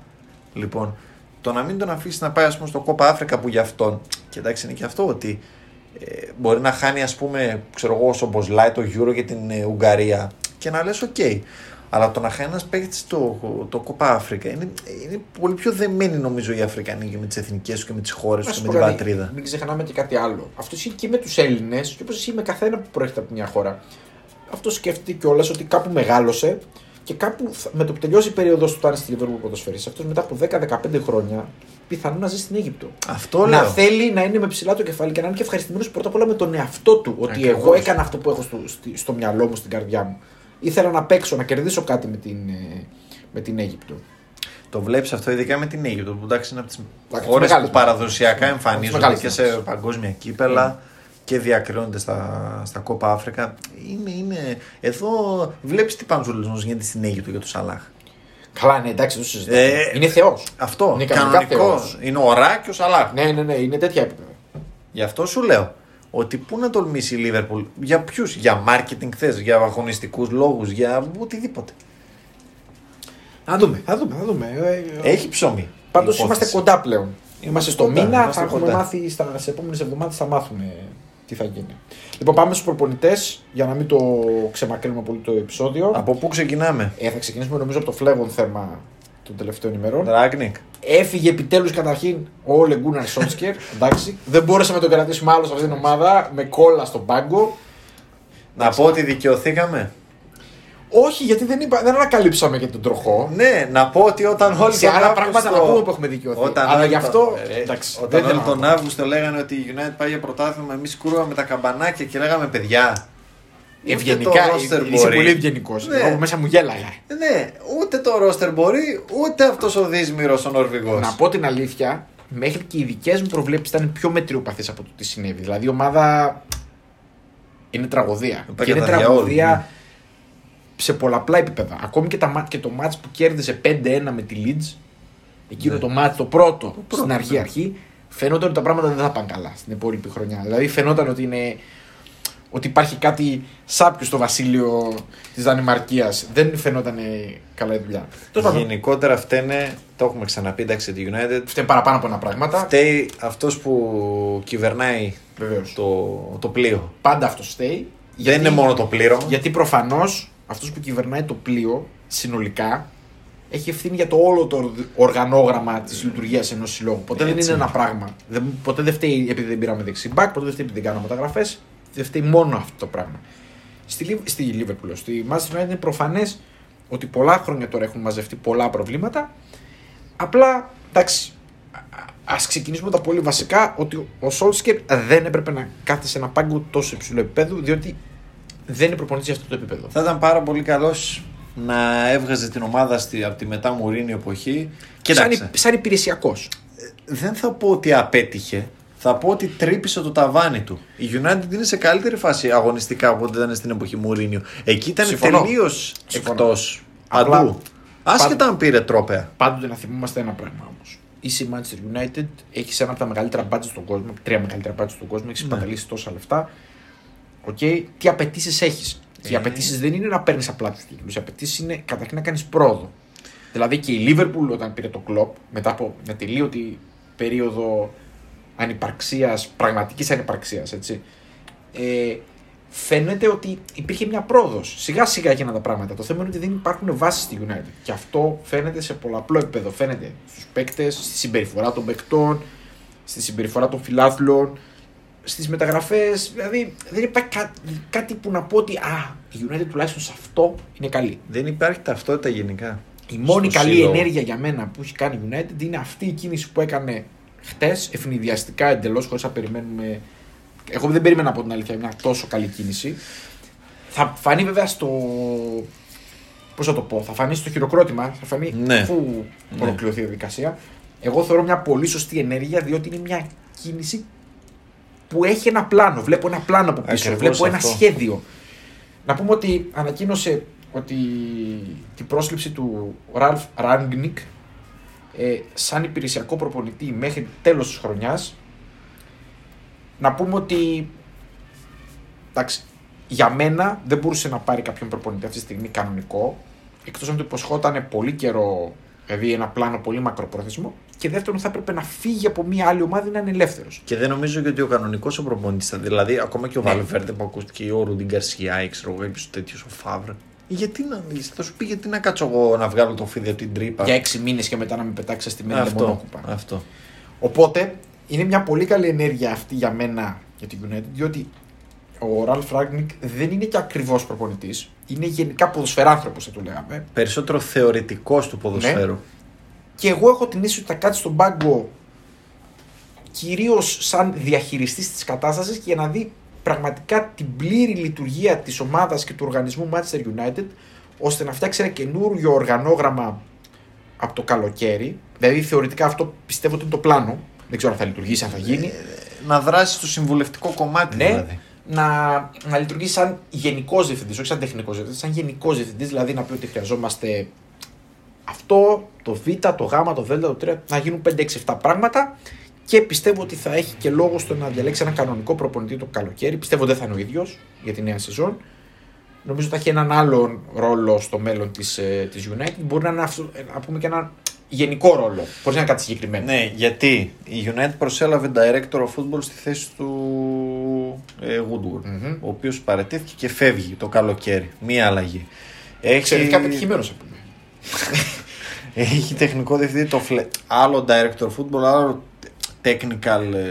Λοιπόν, το να μην τον αφήσει να πάει, ας πούμε, στο Copa Africa που για αυτόν. Και εντάξει, είναι και αυτό ότι. Μπορεί να χάνει, ας πούμε, ξέρω εγώ, ο Μποσλάι το Euro για την Ουγγαρία και να λες ok. Αλλά το να χάνει ένας παίκτης το Copa Africa είναι πολύ πιο δεμένη, νομίζω, οι Αφρικανοί και με τις εθνικές του και με τις χώρες του και με την πατρίδα. Μην ξεχνάμε και κάτι άλλο. Αυτό ισχύει και με τους Έλληνες και όπως ισχύει με καθένα που προέρχεται από μια χώρα. Αυτό σκέφτεται κιόλας ότι κάπου μεγάλωσε Και κάπου με το που τελειώσει η περίοδος του ήταν στη Λιβερπούλ ποδοσφαιριστής, αυτός μετά από 10-15 χρόνια πιθανόν να ζει στην Αίγυπτο. Αυτό να λέω. Θέλει να είναι με ψηλά το κεφάλι και να είναι και ευχαριστημένος πρώτα απ' όλα με τον εαυτό του. Ότι ακριβώς. Εγώ έκανα αυτό που έχω στο μυαλό μου, στην καρδιά μου. Ήθελα να παίξω, να κερδίσω κάτι με την Αίγυπτο. Το βλέπεις αυτό ειδικά με την Αίγυπτο, που εντάξει είναι από τις χώρες που παραδοσιακά εμφανίζονται και σε παγκόσμια κύπελα. Yeah. Και διακρίνονται στα Κόπα Αφρικα. Είναι. Εδώ βλέπεις τι πανζουλισμός γίνεται στην Αίγυπτο για τον Σαλάχ. Καλά, ναι, εντάξει, το συζητάμε. Είναι θεός. Αυτό. Είναι κανονικός. Είναι ο Ρά και ο Σαλάχ. Ναι, είναι τέτοια επίπεδα. Γι' αυτό σου λέω ότι πού να τολμήσει η Λίβερπουλ. Για ποιους, για marketing θες, για αγωνιστικούς λόγους, για οτιδήποτε. Να δούμε. Θα δούμε. Έχει ψωμί. Πάντως είμαστε κοντά πλέον. Είμαστε στο μήνα, θα έχουμε μάθει στις επόμενες εβδομάδες, θα μάθουμε. Τι θα γίνει. Λοιπόν, πάμε στους προπονητές για να μην το ξεμακρύνουμε πολύ το επεισόδιο. Από πού ξεκινάμε? Θα ξεκινήσουμε νομίζω από το φλέγον θέμα των τελευταίων ημερών. Rangnick. Έφυγε επιτέλους καταρχήν ο Όλε Γκούναρ Σόλσκερ. Εντάξει. Δεν μπορέσαμε να τον κρατήσουμε άλλο σε αυτήν την ομάδα. Με κόλλα στον πάγκο. Να πω ότι δικαιωθήκαμε. Όχι, γιατί δεν ανακαλύψαμε και τον τροχό. Ναι, να πω ότι όταν όλοι. Σε άλλα πράγματα να πούμε που έχουμε δικαιωθεί. Αλλά γι' αυτό. Όταν τον Αύγουστο λέγανε ότι η United πάει για πρωτάθλημα, εμείς κούραμε τα καμπανάκια και λέγαμε παιδιά. Ευγενικά, είσαι πολύ ευγενικός. Ναι. Εγώ μέσα μου γέλαγα. Ναι, ούτε το ρόστερ μπορεί, ούτε αυτός ο δύσμυρος ο Νορβηγός. Να πω την αλήθεια, μέχρι και οι δικές μου προβλέψεις ήταν πιο μετριοπαθείς από το τι συνέβη. Δηλαδή η ομάδα. Είναι τραγωδία. Και είναι τραγωδία. Σε πολλαπλά επίπεδα. Ακόμη και το μάτς που κέρδισε 5-1 με τη Leeds, εκείνο ναι. Το μάτς, το πρώτο στην αρχή, φαινόταν ότι τα πράγματα δεν θα πάνε καλά στην υπόλοιπη χρονιά. Δηλαδή φαινόταν ότι υπάρχει κάτι σάπιο στο βασίλειο της Δανημαρκίας. Δεν φαινόταν καλά η δουλειά. Γενικότερα φταίνε, το έχουμε ξαναπεί, εντάξει, τη United. Φταίνε παραπάνω από ένα πράγματα. Φταίει αυτός που κυβερνάει το πλοίο. Πάντα αυτός φταίει. Δεν είναι μόνο το πλοίο. Γιατί προφανώς. Αυτός που κυβερνάει το πλοίο συνολικά έχει ευθύνη για το όλο το οργανόγραμμα της λειτουργίας ενός συλλόγου. Ποτέ δεν είναι ένα πράγμα. Ποτέ δεν φταίει επειδή δεν πήραμε δεξί μπακ, ποτέ δεν φταίει επειδή δεν κάναμε μεταγραφές. Δεν φταίει μόνο αυτό το πράγμα. Στη Liverpool, στη Manchester United είναι προφανές ότι πολλά χρόνια τώρα έχουν μαζευτεί πολλά προβλήματα. Απλά εντάξει, ας ξεκινήσουμε τα πολύ βασικά ότι ο Solskjaer δεν έπρεπε να κάθεται σε ένα πάγκο τόσο υψηλό επίπεδο, διότι. Δεν είναι προπονητής για αυτό το επίπεδο. Θα ήταν πάρα πολύ καλός να έβγαζε την ομάδα από τη μετά Μουρίνιο εποχή. Σαν υπηρεσιακός. Δεν θα πω ότι απέτυχε. Θα πω ότι τρύπησε το ταβάνι του. Η United είναι σε καλύτερη φάση αγωνιστικά από ό,τι ήταν στην εποχή Μουρίνιο. Εκεί ήταν τελείως εκτός. Παντού. Άσχετα αν πήρε τρόπαια. Πάντοτε να θυμόμαστε ένα πράγμα όμως. Είσαι η Manchester United, έχεις ένα από τα μεγαλύτερα μπάτζετ στον κόσμο. 3 μεγαλύτερα μπάτζετ στον κόσμο. Έχεις σπαταλήσει τόσα λεφτά. Okay. Τι απαιτήσεις έχεις. Οι απαιτήσεις δεν είναι να παίρνεις απλά τους τίτλους. Οι απαιτήσεις είναι καταρχήν να κάνεις πρόοδο. Δηλαδή και η Liverpool όταν πήρε το Klopp μετά από μια τελείωτη περίοδο ανυπαρξίας, πραγματικής ανυπαρξίας, έτσι, φαίνεται ότι υπήρχε μια πρόοδος. Σιγά σιγά έγιναν τα πράγματα. Το θέμα είναι ότι δεν υπάρχουν βάσεις στη United. Και αυτό φαίνεται σε πολλαπλό επίπεδο. Φαίνεται στους παίκτες, στη συμπεριφορά των παίκτων, στη συμπεριφορά των φιλάθλων. Στις μεταγραφές, δηλαδή δεν υπάρχει κάτι που να πω ότι η United τουλάχιστον σε αυτό είναι καλή. Δεν υπάρχει ταυτότητα γενικά. Η μόνη καλή ενέργεια για μένα που έχει κάνει η United είναι αυτή η κίνηση που έκανε χτες, ευνηδιαστικά εντελώς, χωρίς να περιμένουμε. Εγώ δεν περίμενα από την αλήθεια μια τόσο καλή κίνηση. Θα φανεί βέβαια στο. Πώς θα το πω, θα φανεί στο χειροκρότημα, θα φανεί αφού ολοκληρωθεί η διαδικασία. Εγώ θεωρώ μια πολύ σωστή ενέργεια διότι είναι μια κίνηση. Που έχει ένα πλάνο, βλέπω ένα πλάνο από πίσω, βλέπω ένα σχέδιο. Να πούμε ότι ανακοίνωσε ότι την πρόσληψη του Ralph Rangnick σαν υπηρεσιακό προπονητή μέχρι τέλος της χρονιάς. Να πούμε ότι εντάξει, για μένα δεν μπορούσε να πάρει κάποιον προπονητή αυτή τη στιγμή κανονικό, εκτός αν του υποσχόταν πολύ καιρό, δηλαδή ένα πλάνο πολύ μακροπρόθεσμο. Και δεύτερον, θα έπρεπε να φύγει από μια άλλη ομάδα να είναι ελεύθερος. Και δεν νομίζω και ότι ο κανονικός ο προπονητής, δηλαδή ακόμα και ο Βαλβέρντε που ακούστηκε, ο Ρούντι Γκαρσιά, ξέρω εγώ, τέτοιο ο Φάβρ. Γιατί να θα σου πει, γιατί να κάτσω εγώ να βγάλω το φίδι από την τρύπα. Για 6 μήνες και μετά να με πετάξει στη μέρα μόνο κουπά. Αυτό. Οπότε είναι μια πολύ καλή ενέργεια αυτή για μένα για την United, διότι ο Ραλφ Ράνγκνικ δεν είναι και ακριβώς προπονητής, είναι γενικά ποδοσφαιράνθρωπος, θα το λέγαμε. Περισσότερο θεωρητικός του ποδοσφαίρου. Ναι. Και εγώ έχω την αίσθηση ότι θα κάτσει στον πάγκο κυρίως σαν διαχειριστής της κατάστασης και για να δει πραγματικά την πλήρη λειτουργία της ομάδας και του οργανισμού Manchester United, ώστε να φτιάξει ένα καινούριο οργανόγραμμα από το καλοκαίρι. Δηλαδή θεωρητικά αυτό πιστεύω ότι είναι το πλάνο. Δεν ξέρω αν θα λειτουργήσει, αν θα γίνει. Να δράσει στο συμβουλευτικό κομμάτι, ναι, δηλαδή. Να λειτουργήσει σαν γενικός διευθυντής, όχι σαν τεχνικός διευθυντής, σαν γενικός διευθυντής, δηλαδή να πει ότι χρειαζόμαστε αυτό, το Β, το Γ, το Δ, το 3, να γίνουν 5-6-7 πράγματα. Και πιστεύω ότι θα έχει και λόγο στο να διαλέξει έναν κανονικό προπονητή το καλοκαίρι. Πιστεύω δεν θα είναι ο ίδιος για τη νέα σεζόν. Νομίζω ότι θα έχει έναν άλλον ρόλο στο μέλλον της United. Μπορεί να είναι να πούμε και έναν γενικό ρόλο, χωρίς να είναι κάτι συγκεκριμένο. Ναι, γιατί η United προσέλαβε director of football στη θέση του Woodward, ο οποίος παραιτήθηκε και φεύγει το καλοκαίρι. Μία αλλαγή. Έχει... Εξαιρετικά πετυχημένος, θα πούμε. Έχει τεχνικό διευθυντή το άλλο director football, άλλο technical,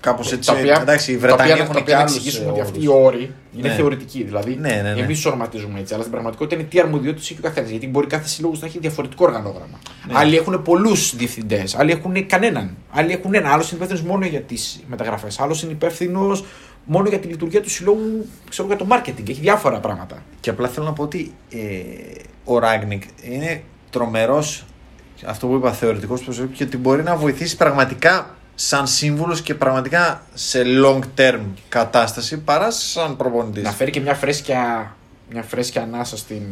κάπως έτσι. Εντάξει, οι Βρετανοί έχουν και άλλους. Εξηγήσουμε ότι αυτοί οι όροι είναι θεωρητικοί. Δηλαδή, ναι. Εμείς ορματίζουμε έτσι, αλλά στην πραγματικότητα είναι τι αρμοδιότητες έχει ο καθένας. Γιατί μπορεί κάθε σύλλογος να έχει διαφορετικό οργανόγραμμα. Ναι. Άλλοι έχουν πολλούς διευθυντές, άλλοι έχουν κανέναν. Άλλοι έχουν ένα. Άλλος είναι υπεύθυνος μόνο για τις μεταγραφές, άλλος είναι υπεύθυνος μόνο για τη λειτουργία του συλλόγου, ξέρω, για το marketing. Έχει διάφορα πράγματα. Και απλά θέλω να πω ότι ο Ράνγκνικ είναι τρομερός, αυτό που είπα, θεωρητικός προσωπικός, και ότι μπορεί να βοηθήσει πραγματικά σαν σύμβουλος και πραγματικά σε long term κατάσταση παρά σαν προπονητής. Να φέρει και μια φρέσκια ανάσα στην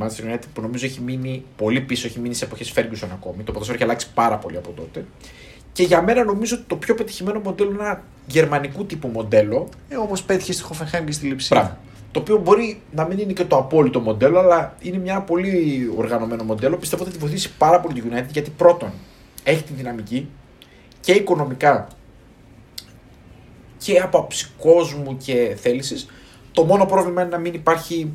Manchester United που νομίζω έχει μείνει πολύ πίσω, έχει μείνει σε εποχές Ferguson ακόμη. Το ποδόσφαιρο έχει αλλάξει πάρα πολύ από τότε. Και για μένα νομίζω ότι το πιο πετυχημένο μοντέλο είναι ένα γερμανικού τύπου μοντέλο. Όπως πέτυχε στη Hoffenheim και στη Λιψία. Το οποίο μπορεί να μην είναι και το απόλυτο μοντέλο, αλλά είναι μια πολύ οργανωμένο μοντέλο. Πιστεύω ότι θα τη βοηθήσει πάρα πολύ τη United, γιατί πρώτον έχει τη δυναμική και οικονομικά και από άψη κόσμου και θέλησης. Το μόνο πρόβλημα είναι να μην υπάρχει,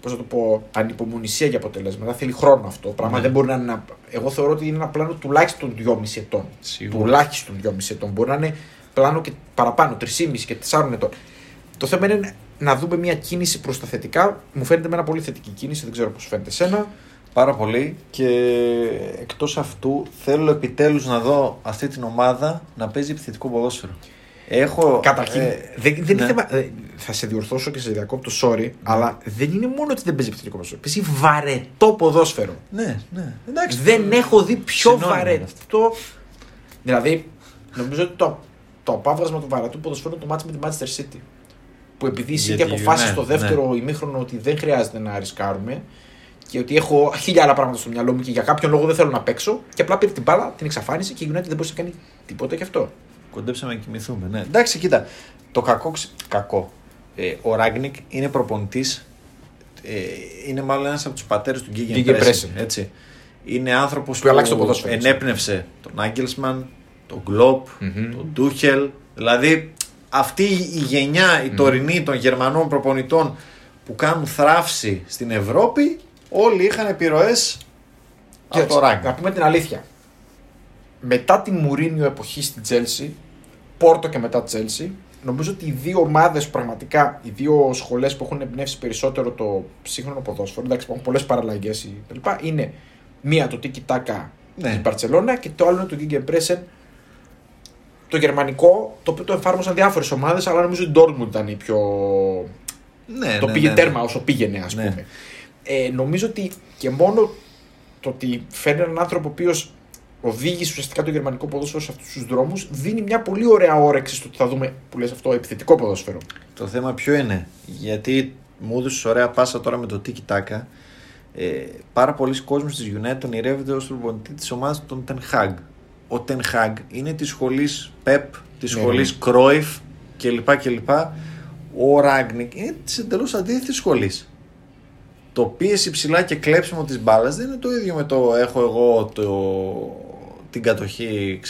πώς να το πω, ανυπομονησία για αποτελέσματα. Θέλει χρόνο αυτό. Πράγμα δεν μπορεί να είναι ένα... Εγώ θεωρώ ότι είναι ένα πλάνο τουλάχιστον 2,5 ετών. Σίγουρα. Τουλάχιστον 2,5 ετών. Μπορεί να είναι πλάνο και παραπάνω, 3,5 και 4 ετών. Το θέμα είναι να δούμε μια κίνηση προς τα θετικά. Μου φαίνεται με ένα πολύ θετική κίνηση, δεν ξέρω πώς φαίνεται εσένα. Πάρα πολύ, και εκτός αυτού θέλω επιτέλους να δω αυτή την ομάδα να παίζει επιθετικό ποδόσφαιρο. Καταρχήν, δεν είναι θέμα. Θα σε διορθώσω και σε διακόπτω, sorry, αλλά δεν είναι μόνο ότι δεν παίζει επιθετικό ποδόσφαιρο. Παίζει βαρετό ποδόσφαιρο. Ναι. Εντάξει, δεν έχω δει πιο βαρετό. Δηλαδή, νομίζω ότι το απάβγασμα του βαρετού ποδοσφαίρου είναι το μάτς με τη Manchester City. Που επειδή η City αποφάσισε στο δεύτερο ημίχρονο ότι δεν χρειάζεται να ρισκάρουμε, και ότι έχω χίλια άλλα πράγματα στο μυαλό μου και για κάποιον λόγο δεν θέλω να παίξω, και απλά πήρε την μπάλα, την εξαφάνισε και η United δεν μπορούσε να κάνει τίποτα γι' αυτό. Κοντέψαμε να κοιμηθούμε, ναι. Εντάξει, κοίτα, το κακό. Ο Ράνγκνικ είναι προπονητής, είναι μάλλον ένας από τους πατέρες του Gegenpressen, έτσι. Είναι άνθρωπος που ενέπνευσε τον Άγγελσμαν, τον Κλοπ, τον Ντούχελ. Δηλαδή αυτή η γενιά, η τωρινή των Γερμανών προπονητών που κάνουν θράψη στην Ευρώπη, όλοι είχαν επιρροές από το Ράνγκ. Να πούμε την αλήθεια. Μετά την Μουρίνιο εποχή στην Τσέλσι, Πόρτο και μετά Τσέλσι, νομίζω ότι οι δύο ομάδες πραγματικά, οι δύο σχολές που έχουν εμπνεύσει περισσότερο το σύγχρονο ποδόσφαιρο, εντάξει, υπάρχουν πολλές παραλλαγές κλπ. Είναι μία το Tiki Taka της Μπαρτσελώνα και το άλλο είναι το Gegenpressen, το γερμανικό, το οποίο το εφάρμοσαν διάφορες ομάδες, αλλά νομίζω η Dortmund ήταν η πιο. Το πήγε τέρμα όσο πήγαινε, ας πούμε. Νομίζω ότι και μόνο το ότι φέρνει έναν άνθρωπο ο οποίος οδήγησε ουσιαστικά το γερμανικό ποδόσφαιρο σε αυτούς τους δρόμους, δίνει μια πολύ ωραία όρεξη στο ότι θα δούμε, που λες αυτό, επιθετικό ποδόσφαιρο. Το θέμα ποιο είναι, γιατί μου έδωσες ωραία πάσα τώρα με το Tiki Taka, πάρα πολλοί κόσμοι της United τον ειρεύεται ως προπονητή της ομάδας των Ten Hag. Ο Ten Hag είναι της σχολής Pep, της σχολής Cruyff κλπ. Ο Ράνγκνικ είναι της εντελώς αντίθετης σχολής. Το πίεση ψηλά και κλέψιμο της μπάλας δεν είναι το ίδιο με το έχω εγώ την κατοχή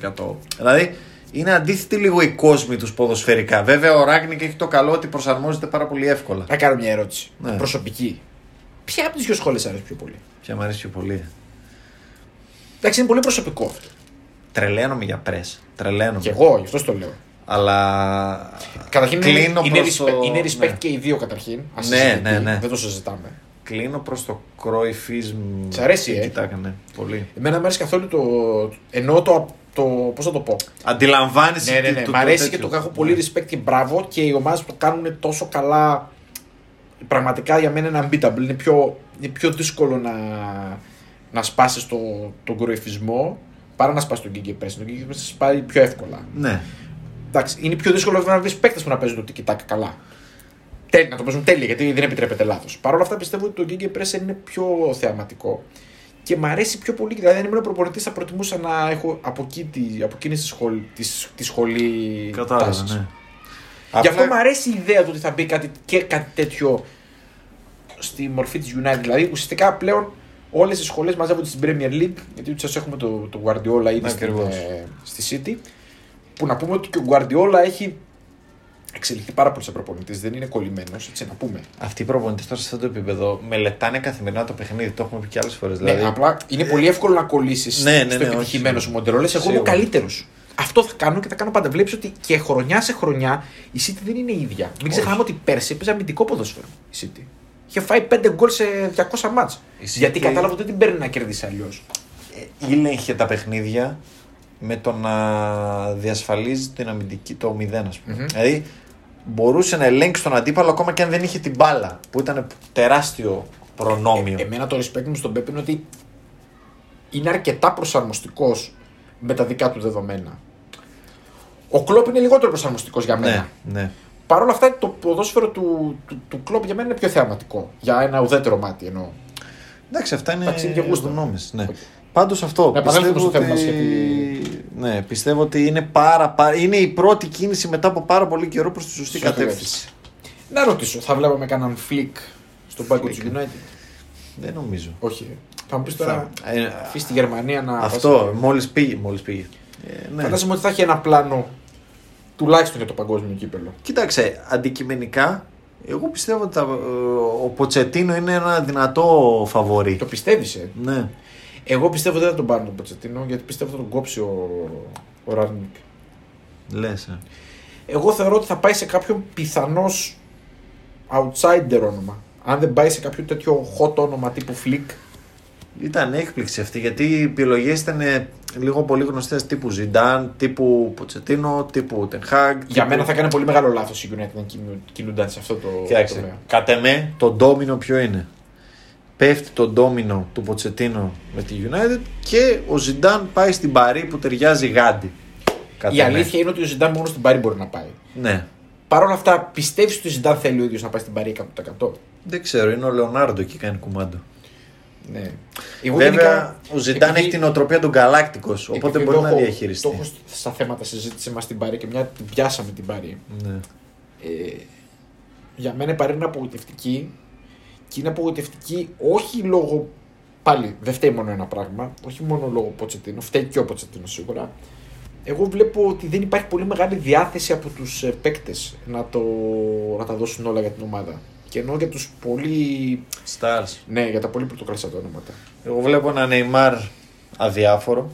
65-70%. Δηλαδή είναι αντίθετη λίγο οι κόσμοι τους ποδοσφαιρικά. Βέβαια ο Ράνγκνικ έχει το καλό ότι προσαρμόζεται πάρα πολύ εύκολα. Θα κάνω μια ερώτηση προσωπική. Ποια από τις δύο σχολές αρέσει πιο πολύ? Ποια μου αρέσει πιο πολύ? Εντάξει, είναι πολύ προσωπικό αυτό. Τρελαίνομαι για πρέσ. Και εγώ γι' αυτό το λέω. Αλλά. Καταρχήν είναι respect ναι. Και οι δύο καταρχήν. Ναι. Δεν το συζητάμε. Κλείνω προς το Cruyffism. Σ' αρέσει, ναι, πολύ. Εμένα μου αρέσει καθόλου το. Εννοώ το πώς θα το πω. Αντιλαμβάνεσαι. Ναι. Μ' αρέσει και το έχω πολύ respect και μπράβο και οι ομάδες που το κάνουν τόσο καλά. Πραγματικά για μένα είναι unbeatable. Είναι πιο δύσκολο να σπάσεις τον κοροϊφισμό παρά να σπάσεις τον Gegenpressen. Τον Gegenpressen σπάει πιο εύκολα. Ναι. Εντάξει, είναι πιο δύσκολο να βρεις παίκτες που να παίζουν το tiki-taka καλά. Να το παίζουν τέλεια, γιατί δεν επιτρέπεται λάθος. Παρ' όλα αυτά πιστεύω ότι το Gegenpressen είναι πιο θεαματικό και μου αρέσει πιο πολύ. Δηλαδή, αν ήμουν προπονητής, θα προτιμούσα να έχω από εκείνη τη σχολή. Κατάλαβα, ναι. Γι' αυτό μου αρέσει η ιδέα του ότι θα μπει κάτι τέτοιο στη μορφή της United. Δηλαδή, ουσιαστικά πλέον όλες οι σχολές μαζεύονται στην Premier League, γιατί ουσιαστικά έχουμε το Guardiola ήδη στη City. Που να πούμε ότι και ο Guardiola έχει εξελιχθεί πάρα πολύ σαν προπονητής, δεν είναι κολλημένος, έτσι να πούμε. Αυτοί οι προπονητές τώρα σε αυτό το επίπεδο μελετάνε καθημερινά το παιχνίδι, το έχουμε πει και άλλες φορές. Δηλαδή. Ναι, απλά είναι πολύ εύκολο να κολλήσεις στο επιτυχημένο σου μοντέλο. Λες, εγώ είμαι ο καλύτερος. Αυτό θα κάνω και θα κάνω πάντα. Βλέπεις ότι και χρονιά σε χρονιά η City δεν είναι ίδια. Μην ξεχνάμε ότι πέρσι έπαιζε αμυντικό ποδόσφαιρο η City. Είχε φάει 5 γκολ σε 200 μάτς. Γιατί κατάλαβε ότι δεν την παίρνει να κερδίσει αλλιώς. Ήλεγχε τα παιχνίδια. Με το να διασφαλίζει την αμυντική, το 0, ας πούμε. Mm-hmm. Δηλαδή, μπορούσε να ελέγξει τον αντίπαλο ακόμα και αν δεν είχε την μπάλα, που ήταν τεράστιο προνόμιο. Εμένα το respect μου στον Πέπε είναι ότι είναι αρκετά προσαρμοστικός με τα δικά του δεδομένα. Ο Κλόπ είναι λιγότερο προσαρμοστικός για μένα. Ναι. Παρ' όλα αυτά, το ποδόσφαιρο του Κλόπ για μένα είναι πιο θεαματικό. Για ένα ουδέτερο μάτι εννοώ. Εντάξει, αυτά είναι γνώμες. Ναι. Okay. Πάντως αυτό. Ναι, πιστεύω ότι είναι, είναι η πρώτη κίνηση μετά από πάρα πολύ καιρό προς τη σωστή κατεύθυνση. Να ρωτήσω, θα βλέπαμε κανέναν Flick στον πάγκο της United? Δεν νομίζω. Όχι. Θα μου πεις τώρα, αφήσει τη Γερμανία να... Αυτό, μόλις πήγε. Ναι. Φαντάζομαι ότι θα έχει ένα πλάνο τουλάχιστον για το παγκόσμιο κύπελλο. Κοίταξε, αντικειμενικά, εγώ πιστεύω ότι ο Ποτσετίνο είναι ένα δυνατό φαβορί. Το πιστεύεις, ναι. Εγώ πιστεύω ότι δεν θα τον πάρει τον Ποτσετίνο, γιατί πιστεύω ότι θα τον κόψει ο Ράνικ. Λες, Εγώ θεωρώ ότι θα πάει σε κάποιον πιθανώς outsider όνομα. Αν δεν πάει σε κάποιο τέτοιο hot όνομα τύπου Flick. Ήταν έκπληξη αυτή, γιατί οι επιλογές ήταν λίγο πολύ γνωστές τύπου Zidane, τύπου Ποτσετίνο, τύπου Ten Hag. Για μένα θα κάνει πολύ μεγάλο λάθος η United να κινούνταν σε αυτό το τομέα. Κατ' εμέ, το ντόμινο ποιο είναι? Πέφτει το ντόμινο του Ποτσετίνο με τη United και ο Ζιντάν πάει στην Παρί που ταιριάζει γάντι. Η αλήθεια είναι ότι ο Ζιντάν μόνο στην Παρί μπορεί να πάει. Ναι. Παρ' όλα αυτά, πιστεύεις ότι ο Ζιντάν θέλει ο ίδιος να πάει στην Παρί 100%? Δεν ξέρω, είναι ο Λεωνάρντο εκεί, κάνει κουμάντο. Ναι. Βέβαια, ο Ζιντάν έχει την οτροπία του Γκαλάκτικος, οπότε μπορεί να διαχειριστεί. Το έχω στα θέματα συζήτηση μας στην Παρί και μια την πιάσαμε την Παρί. Ναι. Για μένα η Παρί είναι απογοητευτική. Και είναι απογοητευτική όχι λόγω. Πάλι δεν φταίει μόνο ένα πράγμα, όχι μόνο λόγω Ποτσετίνο, φταίει και ο Ποτσετίνο σίγουρα. Εγώ βλέπω ότι δεν υπάρχει πολύ μεγάλη διάθεση από τους παίκτες να τα δώσουν όλα για την ομάδα. Και εννοώ για τους πολύ. Stars. Ναι, για τα πολύ πρωτοκρασιά τα ονόματα. Εγώ βλέπω ένα Νεϊμάρ αδιάφορο.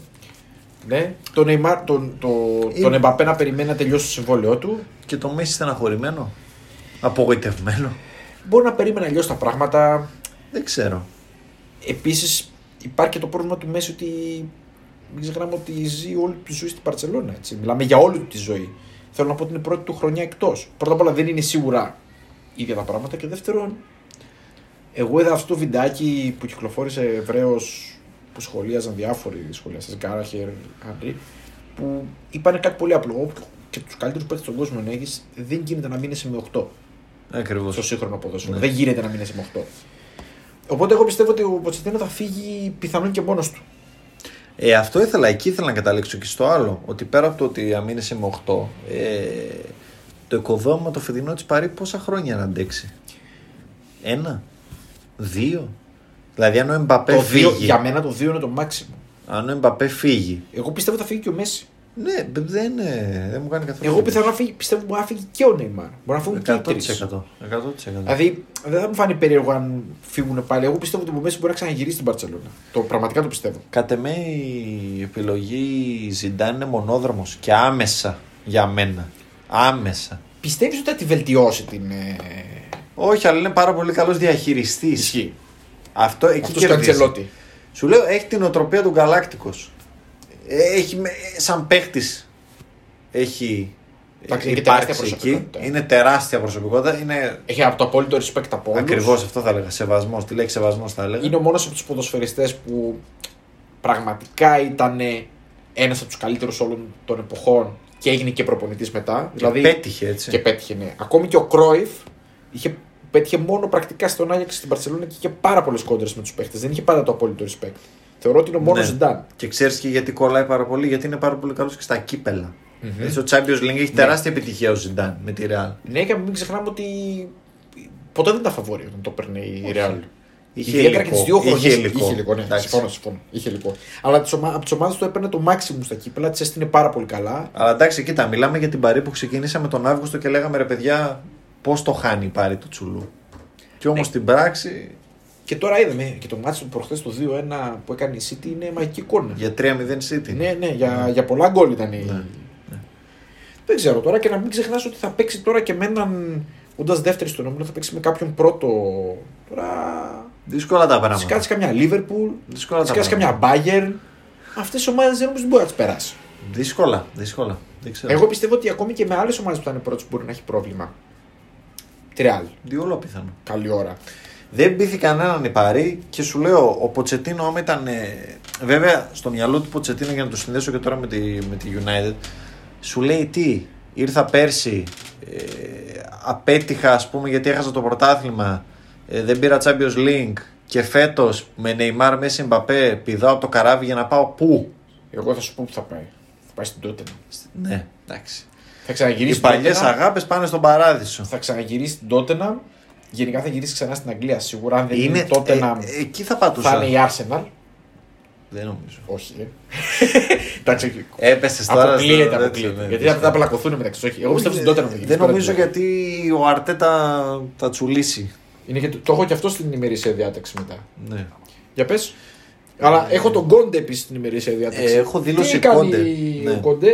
Ναι, τον Νεϊμάρ, τον Εμπαπέ να περιμένει να τελειώσει το συμβόλαιό του. Και το Μέση στεναχωρημένο. Απογοητευμένο. Μπορεί να περίμενα αλλιώς τα πράγματα. Δεν ξέρω. Επίσης υπάρχει και το πρόβλημα του Μέση ότι μην ξεχνάμε ότι ζει όλη τη ζωή στην Μπαρτσελόνα. Μιλάμε για όλη τη ζωή. Θέλω να πω ότι είναι πρώτη του χρονιά εκτός. Πρώτα απ' όλα δεν είναι σίγουρα ίδια τα πράγματα. Και δεύτερον, εγώ είδα αυτό το βιντεάκι που κυκλοφόρησε ευρέως που σχολίαζαν διάφοροι σχολιαστές, Γκάραχερ, Άντρι, που είπαν κάτι πολύ απλό. Και τους καλύτερους παίκτες στον κόσμο να έχεις, δεν γίνεται να μείνεσαι με 8. Ακριβώς. Στο σύγχρονο ποδόσφαιρο. Ναι. Δεν γίνεται να μην είσαι με 8. Οπότε εγώ πιστεύω ότι ο Ποτσετίνο θα φύγει πιθανόν και μόνος του. Αυτό ήθελα, εκεί ήθελα να καταλήξω και στο άλλο. Ότι πέρα από το ότι αν μείνεσαι με 8, το οικοδόμημα το φετινό της Παρί πόσα χρόνια να αντέξει? 1, 2. Δηλαδή αν ο Εμπαπέ φύγει. Για μένα το 2 είναι το μάξιμο. Αν ο Εμπαπέ φύγει. Εγώ πιστεύω θα φύγει και ο Μέση. Ναι, δεν μου κάνει καθόλου. Εγώ πιστεύω μπορεί να φύγει και ο Νεϊμάρ. Μπορεί να φύγουν 100%, και οι τρεις. 100%. Δηλαδή δεν θα μου φάνει περίεργο αν φύγουν πάλι. Εγώ πιστεύω ότι ο Μέση μπορεί να ξαναγυρίσει στην Μπαρτσελόνα. Το πραγματικά το πιστεύω. Κατ' εμέ η επιλογή Ζιντάν είναι μονόδρομος και άμεσα για μένα. Άμεσα. Πιστεύεις ότι θα τη βελτιώσει την. Όχι, αλλά είναι πάρα πολύ καλός διαχειριστής. Ισχύει. Αυτό εκεί κερδίζει. Σου λέω, έχει την οτροπία του Γκαλάκτικος. Έχει, σαν παίχτης έχει. Εντάξει, είναι τεράστια προσωπικότητα. Είναι τεράστια προσωπικότητα. Είναι... Έχει από το απόλυτο respect από όλους. Ακριβώς αυτό θα έλεγα. Σεβασμός. Τη λέξη σεβασμός θα έλεγα. Είναι ο μόνος από τους ποδοσφαιριστές που πραγματικά ήταν ένας από τους καλύτερους όλων των εποχών και έγινε και προπονητής μετά. Δηλαδή, πέτυχε έτσι. Και πέτυχε, ναι. Ακόμη και ο Κρόιφ πέτυχε μόνο πρακτικά στον Άγιαξ στην Μπαρσελόνα και είχε πάρα πολλές κόντρες με τους παίχτες. Δεν είχε πάντα το απόλυτο respect. Θεωρώ ότι είναι ο μόνος Zidane. Ναι. Και ξέρεις και γιατί κολλάει πάρα πολύ, γιατί είναι πάρα πολύ καλός και στα κύπελα. Mm-hmm. Στο Champions League έχει τεράστια επιτυχία ο Zidane με τη Real. Ναι, και μην ξεχνάμε ότι ποτέ δεν τα φαβόρει όταν το παίρνει η Real. Είχε υλικό. Είχε υλικό. Αλλά από τις ομάδες του έπαιρνε το maximum στα κύπελα, τις έστεινε πάρα πολύ καλά. Αλλά εντάξει, κοίτα, μιλάμε για την Παρί που ξεκινήσαμε τον Αύγουστο και λέγαμε ρε παιδιά, πώς το χάνει η Παρί του Τσουλού. Και όμως στην πράξη. Και τώρα είδαμε και το μάτσο του προχθές το 2-1 που έκανε η City είναι μαγική εικόνα. Για 3-0 City. Ναι, για πολλά γκολ ήταν η. Δεν ξέρω τώρα, και να μην ξεχνάς ότι θα παίξει τώρα και με έναν, οντας δεύτερη στον όμιλο, θα παίξει με κάποιον πρώτο. Τώρα. Δύσκολα τα πράγματα. Σκάτσε καμιά Liverpool, σκάτσε καμιά Bayern. Αυτές οι ομάδες δεν μπορεί να τις περάσει. Δύσκολα. Δεν ξέρω. Εγώ πιστεύω ότι ακόμη και με άλλες ομάδες που θα είναι πρώτες μπορεί να έχει πρόβλημα. Τριάλ. Διόλο πιθανό. Καλή ώρα. Δεν μπήθη κανέναν η Παρί και σου λέω, ο Ποτσετίνο άμα ήταν. Βέβαια στο μυαλό του Ποτσετίνο, για να το συνδέσω και τώρα με τη United. Σου λέει τι, ήρθα πέρσι, απέτυχα ας πούμε γιατί έχασα το πρωτάθλημα, δεν πήρα Champions League και φέτος με Neymar, Messi, Mbappé πηδάω από το καράβι για να πάω πού. Εγώ θα σου πω που θα πάει. Θα πάει στην Tottenham. Ναι, εντάξει. Θα ξαναγυρίσει. Οι παλιές αγάπες πάνε στον παράδεισο. Θα ξαναγυρίσει στην Tottenham. Γενικά θα γυρίσει ξανά στην Αγγλία σίγουρα. Αν δεν είναι Tottenham, εκεί θα πατούσα. Θα είναι η Arsenal. Δεν νομίζω. Όχι. Εντάξει. Έπεσε τώρα. Αποκλείεται. Γιατί θα πλακωθούν μεταξύ του. Εγώ πιστεύω στην Tottenham. Δεν νομίζω γιατί ο Αρτέτα θα τσουλήσει. Το έχω και αυτό στην ημερήσια διάταξη μετά. Ναι. Για πες. Αλλά έχω τον Κόντε επίσης στην ημερήσια διάταξη. Έχω δήλωση Κόντε.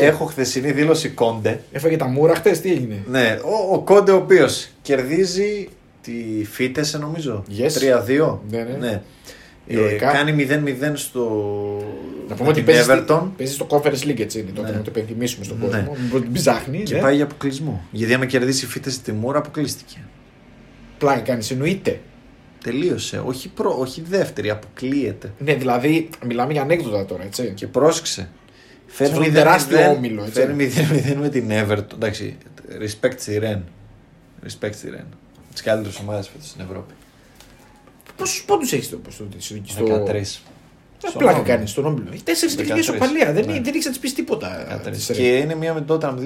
Έχω χθεσινή δήλωση Κόντε. Έφαγε τα μούρα χθες, τι έγινε. Ναι. Ο Κόντε ο οποίος κερδίζει τη Φίτεσε νομίζω. 3-2. Ναι. Κάνει 0-0 στο. Να πούμε ότι παίζει στο Conference League, έτσι είναι. Τότε να το υπενθυμίσουμε στον κόσμο. Μην ψάχνει. Και πάει για αποκλεισμό. Γιατί άμα κερδίσει η Φίτες τη Μούρα, αποκλείστηκε. Πλάκα κάνει, εννοείται. Τελείωσε. Όχι δεύτερη, αποκλείεται. Ναι, δηλαδή μιλάμε για ανέκδοτα τώρα, έτσι. Και πρόσεξε. Φέρνει τεράστιο όμιλο. Φέρνει 0-0 με την Everton. Εντάξει. Respect στη Ρεν. Τι καλύτερε ομάδε φέτο στην Ευρώπη. Πόσους πόντους έχεις στο 13. Πλάκα κάνεις στον όμιλο. Έχει 4 τελικές οπαλία. Δεν έχεις να της πεις τίποτα. Και είναι μία με Tottenham 2-2.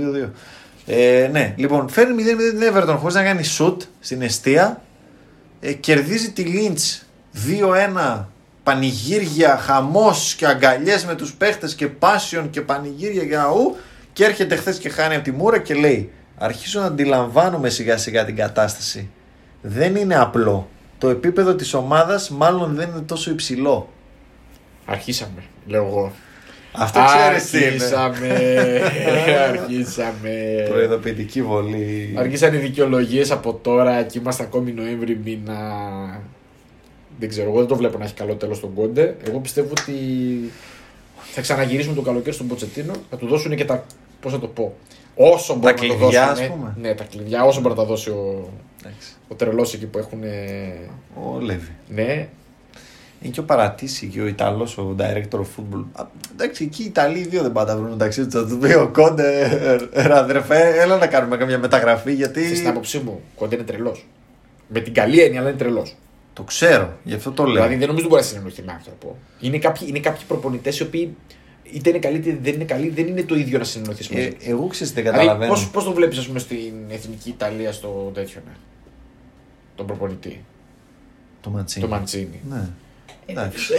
Ναι, λοιπόν, φέρνει 0-0 την Everton χωρίς να κάνει σουτ στην εστία. Κερδίζει τη Λίντς 2-1. Πανηγύρια, χαμός και αγκαλιές με τους παίχτες και πάσιον και πανηγύρια και αού. Και έρχεται χθες και χάνει από τη Μούρα και λέει: αρχίζω να αντιλαμβάνομαι σιγά σιγά την κατάσταση. Δεν είναι απλό. Το επίπεδο της ομάδας μάλλον δεν είναι τόσο υψηλό. Αρχίσαμε, λέω εγώ. Αυτό ξέρεις τι είναι. Αρχίσαμε. Προειδοποιητική βολή. Αρχίσαν οι δικαιολογίες από τώρα και είμαστε ακόμη Νοέμβρη μήνα. Δεν ξέρω, εγώ δεν το βλέπω να έχει καλό τέλος τον Κόντε. Εγώ πιστεύω ότι θα ξαναγυρίσουμε το καλοκαίρι στον Ποτσετίνο. Θα του δώσουν και τα, πώς θα το πω, όσο μπορεί να το δώσει. Ναι, τα κλειδιά, όσο μπορεί να τα δώσει ο τρελός εκεί που έχουν. Ο Λέβη. Ναι. Είναι και ο Παρατήσι και ο Ιταλός, ο director of football. Εντάξει, εκεί οι Ιταλοί δύο δεν πάντα βρουν μεταξύ του. Θα του πει ο Κόντε, αδερφέ, έλα να κάνουμε καμιά μεταγραφή. Γιατί. Στην άποψή μου, ο Κόντε είναι τρελός. Με την καλή έννοια, αλλά είναι τρελός. Το ξέρω, γι' αυτό το λέω. Δηλαδή δεν νομίζω ότι μπορεί να συνεννοηθεί με άνθρωπο. Είναι κάποιοι προπονητές οι οποίοι. Είτε είναι καλή είτε δεν είναι καλή, δεν είναι το ίδιο να συνεννοηθείς μαζί. Εγώ ξέρω, δεν καταλαβαίνω. Πώς το βλέπεις, ας πούμε, στην εθνική Ιταλία στο τέτοιο, ναι. Τον προπονητή. Το Μαντσίνι. Ναι.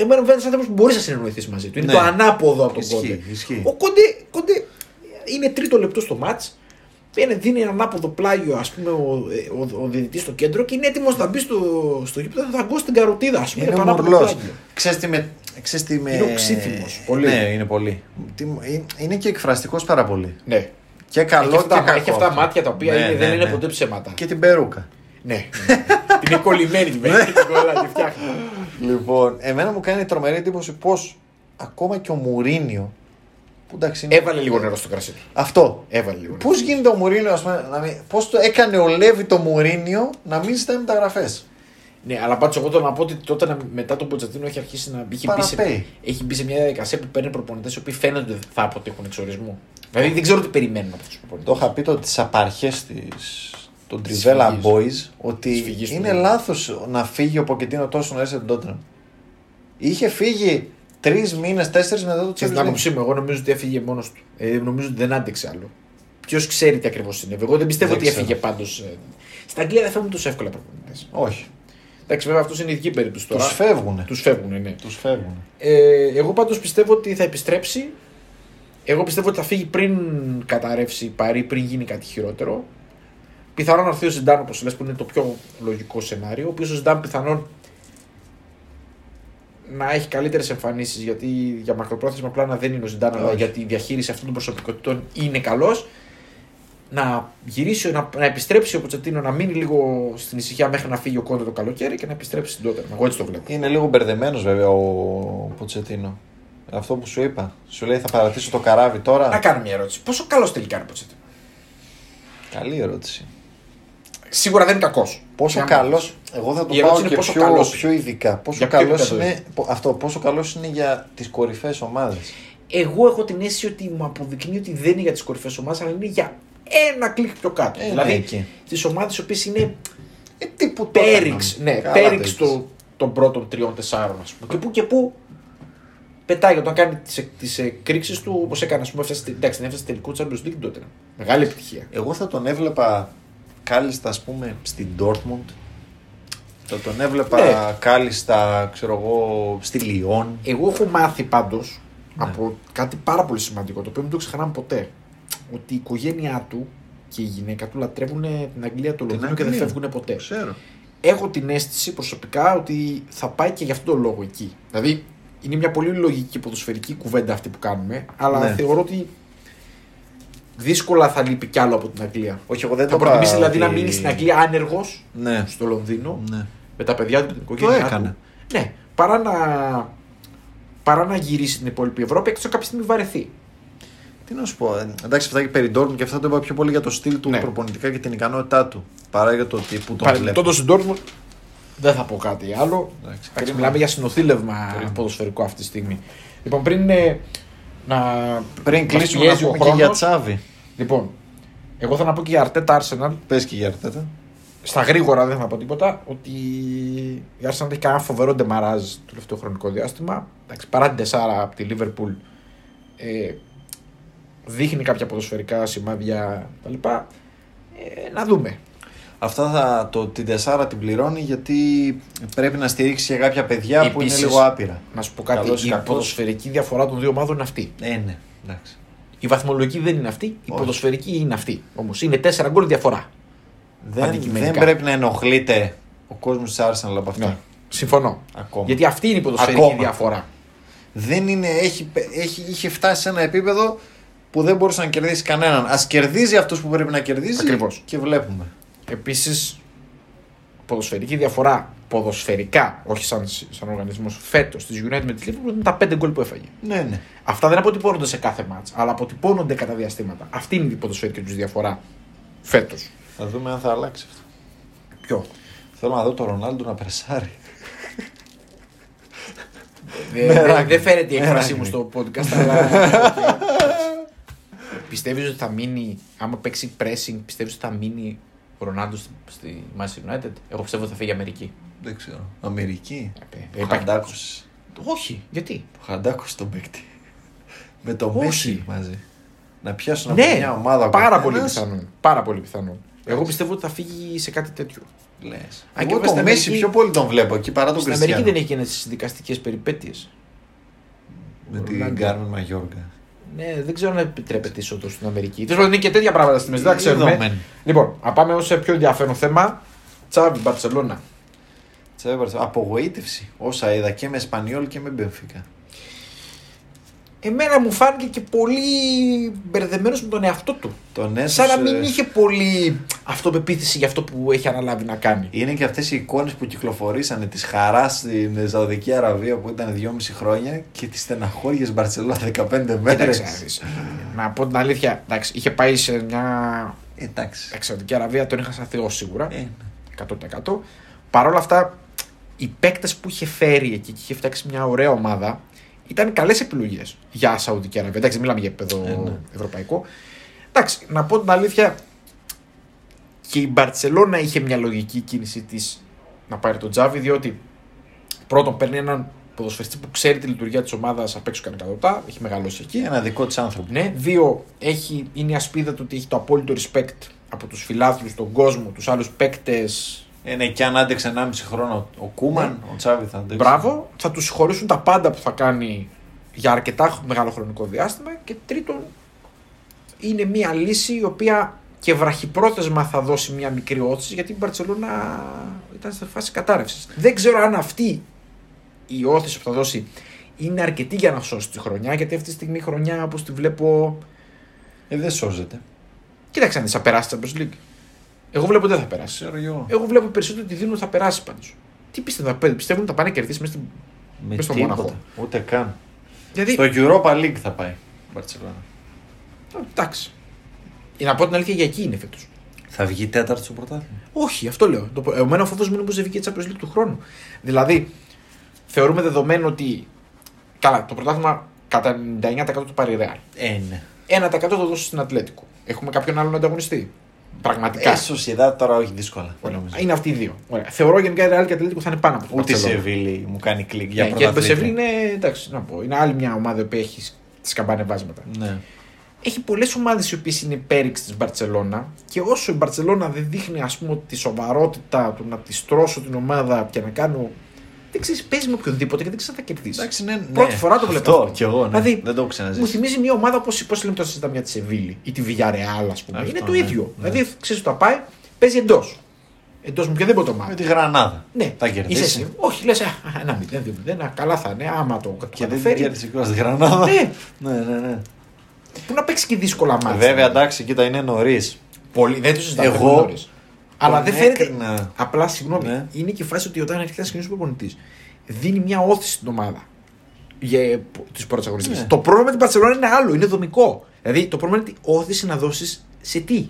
Εμένα μου φαίνεται άνθρωπος που μπορείς να συνεννοηθείς μαζί του. Είναι το ανάποδο από τον Κόντε. Ο Κόντε είναι τρίτο λεπτό στο μάτς. Δίνει ένα ανάποδο πλάγιο, ας πούμε, ο διαιτητής στο κέντρο και είναι έτοιμος να μπει στο γήπεδο, θα αγκώσει την καροτίδα, ας πούμε. Είναι μορλός. Είναι οξύθυμος. Ναι, είναι πολύ. Είναι και εκφραστικός πάρα πολύ. Ναι. Και καλό και αυτά, κακό. Έχει αυτά μάτια τα οποία δεν είναι ποτέ ψέματα. Και την περούκα. Ναι. Είναι κολλημένη την περούκα. Λοιπόν, εμένα μου κάνει τρομερή εντύπωση πως ακόμα και ο Μουρίνιο. Εντάξει, έβαλε λίγο νερό στο κρασί. Αυτό. Πώς γίνεται ο Μουρίνιο, πώς το έκανε ο Λέβι το Μουρίνιο να μην ζητάει μεταγραφές. Ναι, αλλά πάντως εγώ θέλω να πω ότι τότε μετά τον Ποτσετίνο έχει αρχίσει να μπει σε μια διαδικασία που παίρνει προπονητές οι οποίοι φαίνονται θα αποτύχουν εξορισμού. Δηλαδή δεν ξέρω τι περιμένουν από τους προπονητές. Το είχα πει τότε τις απαρχές των Τριβέλα Boys ότι είναι λάθος να φύγει ο Ποτσετίνο τόσο νωρίς από τότε. Είχε φύγει. 3 μήνες, 4 μετά το τσιμπάκι. Στην άποψή μου, εγώ νομίζω ότι έφυγε μόνος του. Νομίζω ότι δεν άντεξε άλλο. Ποιος ξέρει τι ακριβώς συνέβη. Εγώ δεν πιστεύω ότι έφυγε πάντως. Στα Αγγλία δεν φεύγουν τόσο εύκολα προπονητές. Όχι. Εντάξει, βέβαια αυτό είναι ειδική περίπτωση τώρα. Τους φεύγουν. Τους φεύγουν, ναι. Τους φεύγουν. Εγώ πάντως πιστεύω ότι θα επιστρέψει. Εγώ πιστεύω ότι θα φύγει πριν καταρρεύσει η Παρί, πριν γίνει κάτι χειρότερο. Πιθανόν να έρθει ο Ζιντάν, όπως λες, που είναι το πιο λογικό σενάριο. Ο οποίος ο Ζιντάν πιθανόν να έχει καλύτερες εμφανίσεις, γιατί για μακροπρόθεσμα πλάνα δεν είναι ο Ζιντάν, αλλά για τη διαχείριση αυτών των προσωπικότητων είναι καλός. Να γυρίσει, να επιστρέψει ο Ποτσετίνο, να μείνει λίγο στην ησυχία μέχρι να φύγει ο Κόντε το καλοκαίρι και να επιστρέψει στην Τότεναμ. Εγώ έτσι το βλέπω. Είναι λίγο μπερδεμένος βέβαια ο Ποτσετίνο. Αυτό που σου είπα. Σου λέει θα παρατήσω το καράβι τώρα. Να κάνω μια ερώτηση. Πόσο καλός τελικά είναι ο Ποτσετίνο? Καλή ερώτηση. Σίγουρα δεν είναι κακός. Πόσο καλός, εγώ θα το πάω και πιο ειδικά. Πόσο καλός είναι, πόσο καλός είναι για τις κορυφαίες ομάδες. Εγώ έχω την αίσθηση ότι μου αποδεικνύει ότι δεν είναι για τις κορυφαίες ομάδες, αλλά είναι για ένα κλικ πιο κάτω. Δηλαδή τις ομάδες οι οποίες είναι τύπου πέριξ. Ναι, πέριξ των πρώτων 3-4 ας πούμε. Και που πετάει όταν κάνει τις εκρήξεις του, όπως έκανε, έφτασε τελικό Champions League τότε. Μεγάλη επιτυχία. Εγώ θα τον έβλεπα κάλλιστα, ας πούμε, στην Dortmund. Θα τον έβλεπα κάλλιστα, ξέρω εγώ, στη Λιόν. Εγώ έχω μάθει πάντως από κάτι πάρα πολύ σημαντικό, το οποίο μην το ξεχνάμε ποτέ. Ότι η οικογένειά του και η γυναίκα του λατρεύουν την Αγγλία, το Λονδίνο και δεν φεύγουν ποτέ. Ξέρω. Έχω την αίσθηση προσωπικά ότι θα πάει και γι' αυτόν τον λόγο εκεί. Δηλαδή, είναι μια πολύ λογική ποδοσφαιρική κουβέντα αυτή που κάνουμε, αλλά θεωρώ ότι δύσκολα θα λείπει κι άλλο από την Αγγλία. Όχι, εγώ δεν θα προτιμήσει δηλαδή να μείνει στην Αγγλία άνεργος στο Λονδίνο με τα παιδιά του, την οικογένειά του. Ναι, παρά να γυρίσει την υπόλοιπη Ευρώπη, έξω κάποια στιγμή βαρεθεί. Τι να σου πω. Εντάξει, αυτά και περί Ντόρτμουντ και αυτά το είπα πιο πολύ για το στυλ του προπονητικά και την ικανότητά του παρά για το τι που τον βλέπει. Τότε στην Ντόρτμουντ δεν θα πω κάτι άλλο. Εντάξει, μιλάμε για συνοθήλευμα ποδοσφαιρικό αυτή τη στιγμή. Λοιπόν, πριν κλείσουμε να πούμε και για Τσάβη. Λοιπόν, εγώ θα να πω και για Αρτέτα Arsenal. Πες και για Αρτέτα. Στα γρήγορα δεν θα πω τίποτα. Ότι η Arsenal έχει κάνει ένα φοβερό ντεμαράζ το τελευταίο χρονικό διάστημα. Εντάξει, παρά την 4 από τη Liverpool δείχνει κάποια ποδοσφαιρικά σημάδια κτλ. Να δούμε. Αυτά την 4 την πληρώνει γιατί πρέπει να στηρίξει για κάποια παιδιά. Επίσης, που είναι λίγο άπειρα. Να σου πω κάτι. Καλώς, η ποδοσφαιρική διαφορά των δύο ομάδων είναι αυτή. Ναι, εντάξει. Η βαθμολογική δεν είναι αυτή, η ποδοσφαιρική είναι αυτή. Όμως είναι 4 γκολ διαφορά. Δεν πρέπει να ενοχλείται ο κόσμος της Arsenal από αυτά. Ναι, συμφωνώ. Ακόμα. Γιατί αυτή είναι η ποδοσφαιρική διαφορά. Δεν είναι, είχε φτάσει σε ένα επίπεδο που δεν μπορούσε να κερδίσει κανέναν. Ας κερδίζει αυτούς που πρέπει να κερδίζει. Ακριβώς. Και βλέπουμε. Επίσης, ποδοσφαιρική διαφορά ποδοσφαιρικά, όχι σαν οργανισμός, φέτος της United με τη Liverpool είναι τα 5 γκολ που έφαγε. Ναι. Αυτά δεν αποτυπώνονται σε κάθε μάτς, αλλά αποτυπώνονται κατά διαστήματα. Αυτή είναι η ποδοσφαιρική τους διαφορά φέτος. Θα δούμε αν θα αλλάξει αυτό. Ποιο? Θέλω να δω τον Ρονάλντο να περσάρει. Δεν φαίνεται η έκφρασή μου στο podcast, αλλά. Πιστεύεις ότι θα μείνει, άμα παίξει pressing, πιστεύεις ότι θα μείνει ο Ρονάλντο στη Manchester United? Εγώ πιστεύω ότι θα φύγει Αμερική. Δεν ξέρω. Αμερική. Χαντάκος. Όχι. Γιατί? Χαντάκος τον παίκτη. Με το Μέση μαζί. Να πιάσουν από μια ομάδα. Πάρα πολύ πιθανόν. Εγώ πιστεύω ότι θα φύγει σε κάτι τέτοιο. Λες. Εγώ το Μέση πιο πολύ τον βλέπω εκεί παρά τον Κριστιανό. Στην Αμερική δεν έχει και τις δικαστικές περιπέτειες. Με την Γκάρμεν Μαγιόργα. Ναι, δεν ξέρω αν επιτρέπεται είσοδο στην Αμερική. Τέλος πάντων, είναι και τέτοια πράγματα στη μέση. Δεν ξέρουμε. Λοιπόν, να πάμε σε πιο ενδιαφέρον θέμα. Τσάβι Μπαρσελόνα. Απογοήτευση. Όσα είδα και με Εσπανιόλ και με Μπενφίκα. εμένα μου φάνηκε και πολύ μπερδεμένος με τον εαυτό του. Σαν να μην είχε πολύ αυτοπεποίθηση για αυτό που έχει αναλάβει να κάνει. Είναι και αυτές οι εικόνες που κυκλοφορήσανε της χαράς στην Σαουδική Αραβία που ήταν 2,5 χρόνια και τις στεναχώριες Μπαρσελόνα 15 μέρες. Να πω την αλήθεια, εντάξει, είχε πάει σε μια Σαουδική Αραβία, τον είχα σαν θεό σίγουρα. 100%. Παρ' όλα αυτά, οι παίκτες που είχε φέρει εκεί και είχε φτιάξει μια ωραία ομάδα ήταν καλές επιλογές για Σαουδική Αραβία. Εντάξει, μιλάμε για επίπεδο ευρωπαϊκό. Εντάξει, να πω την αλήθεια, και η Μπαρτσελόνα είχε μια λογική κίνηση της να πάρει τον Τζάβι, διότι πρώτον παίρνει έναν ποδοσφαιριστή που ξέρει τη λειτουργία της ομάδας απ' έξω κανεκατοτά, έχει μεγαλώσει εκεί. Ένα δικό της άνθρωπο. Ναι, δύο, είναι η ασπίδα του ότι έχει το απόλυτο respect από τους φιλάθλους, τον κόσμο, τους άλλους παίκτες. Ναι, και αν άντεξε 1,5 χρόνο ο Κούμαν, ο Τσάβη θα αντέξει. Μπράβο, θα του συγχωρήσουν τα πάντα που θα κάνει για αρκετά μεγάλο χρονικό διάστημα. Και τρίτον, είναι μια λύση η οποία και βραχυπρόθεσμα θα δώσει μια μικρή όθηση, γιατί η Μπαρτσελόνα ήταν σε φάση κατάρρευσης. Δεν ξέρω αν αυτή η όθηση που θα δώσει είναι αρκετή για να σώσει τη χρονιά, γιατί αυτή τη στιγμή η χρονιά όπως τη βλέπω. Δεν σώζεται. Κοίταξε αν θα περάσει τη Champions League. Εγώ βλέπω δεν θα περάσει. Εγώ βλέπω περισσότερο ότι δίνουν θα περάσει πάντως. Τι πιστεύουν ότι θα πάνε να κερδίσει μέσα στο Μόναχο. Ούτε καν. Γιατί... στο Europa League θα πάει η Μπαρτσελόνα. Εντάξει. Για να πω την αλήθεια, για εκεί είναι φέτος. Θα βγει τέταρτο στο πρωτάθλημα. Όχι, αυτό λέω. Εμένα ο φόβος μου είναι πως δεν βγει η Champions League του χρόνου. Δηλαδή, θεωρούμε δεδομένο ότι. Καλά, το πρωτάθλημα κατά 99% το πάρει η Real. 1% θα δώσει στην Ατλέτικο. Έχουμε κάποιον άλλον ανταγωνιστή. Πραγματικά. Σοσιαδάδ τώρα όχι δύσκολα. Είναι αυτοί οι δύο. Ωραία. Θεωρώ γενικά η Real και η Ατλέτικο θα είναι πάνω από το Barcelona. Ούτε η Σεβίλη μου κάνει κλικ για πρωτάθλημα. Η Σεβίλη είναι, εντάξει, να πω, είναι άλλη μια ομάδα που έχει τις καμπανεβάσματα. Ναι. Έχει πολλές ομάδες οι οποίες είναι υπέρηξη της Μπαρτσελόνα και όσο η Μπαρτσελόνα δεν δείχνει, ας πούμε, τη σοβαρότητα του να τη στρώσω την ομάδα και να κάνω. Δεν ξέρεις, παίζει με οποιονδήποτε και δεν ξέρεις αν θα κερδίσει. Εντάξει, ναι. Πρώτη φορά το βλέπω. Αυτό κι εγώ, ναι. Δηλαδή, δεν το έχω ξαναζήσει. Μου θυμίζει μια ομάδα όπως λέμε τώρα συζητάμε για τη Σεβίλη ή τη Villarreal, ας πούμε. Αυτό, είναι το ίδιο. Ναι. Δηλαδή, ξέρεις, το πάει, παίζει εντός. Εντός μου και δεν μπορεί το μάθει. Με τη Γρανάδα. Ναι, θα κερδίσει. Όχι, λες 1-0, καλά θα είναι, άμα το καταφέρει. Και δεν κερδίσει τη Γρανάδα. Ναι. Που να παίξει και δύσκολα μάτια. Βέβαια, εντάξει, κοίτα, είναι νωρίς. Πολύ, δεν το συζητάμε. Εγώ. Αλλά δεν φαίνεται. Απλά συγγνώμη. Ναι. Είναι και η φάση ότι όταν έρχεται ένα καινούριο προπονητής, δίνει μια όθηση στην ομάδα για τις πρώτες αγωνιστικές. Ναι. Το πρόβλημα με την Μπαρτσελόνα είναι άλλο, είναι δομικό. Δηλαδή το πρόβλημα είναι ότι όθηση να δώσεις σε τι.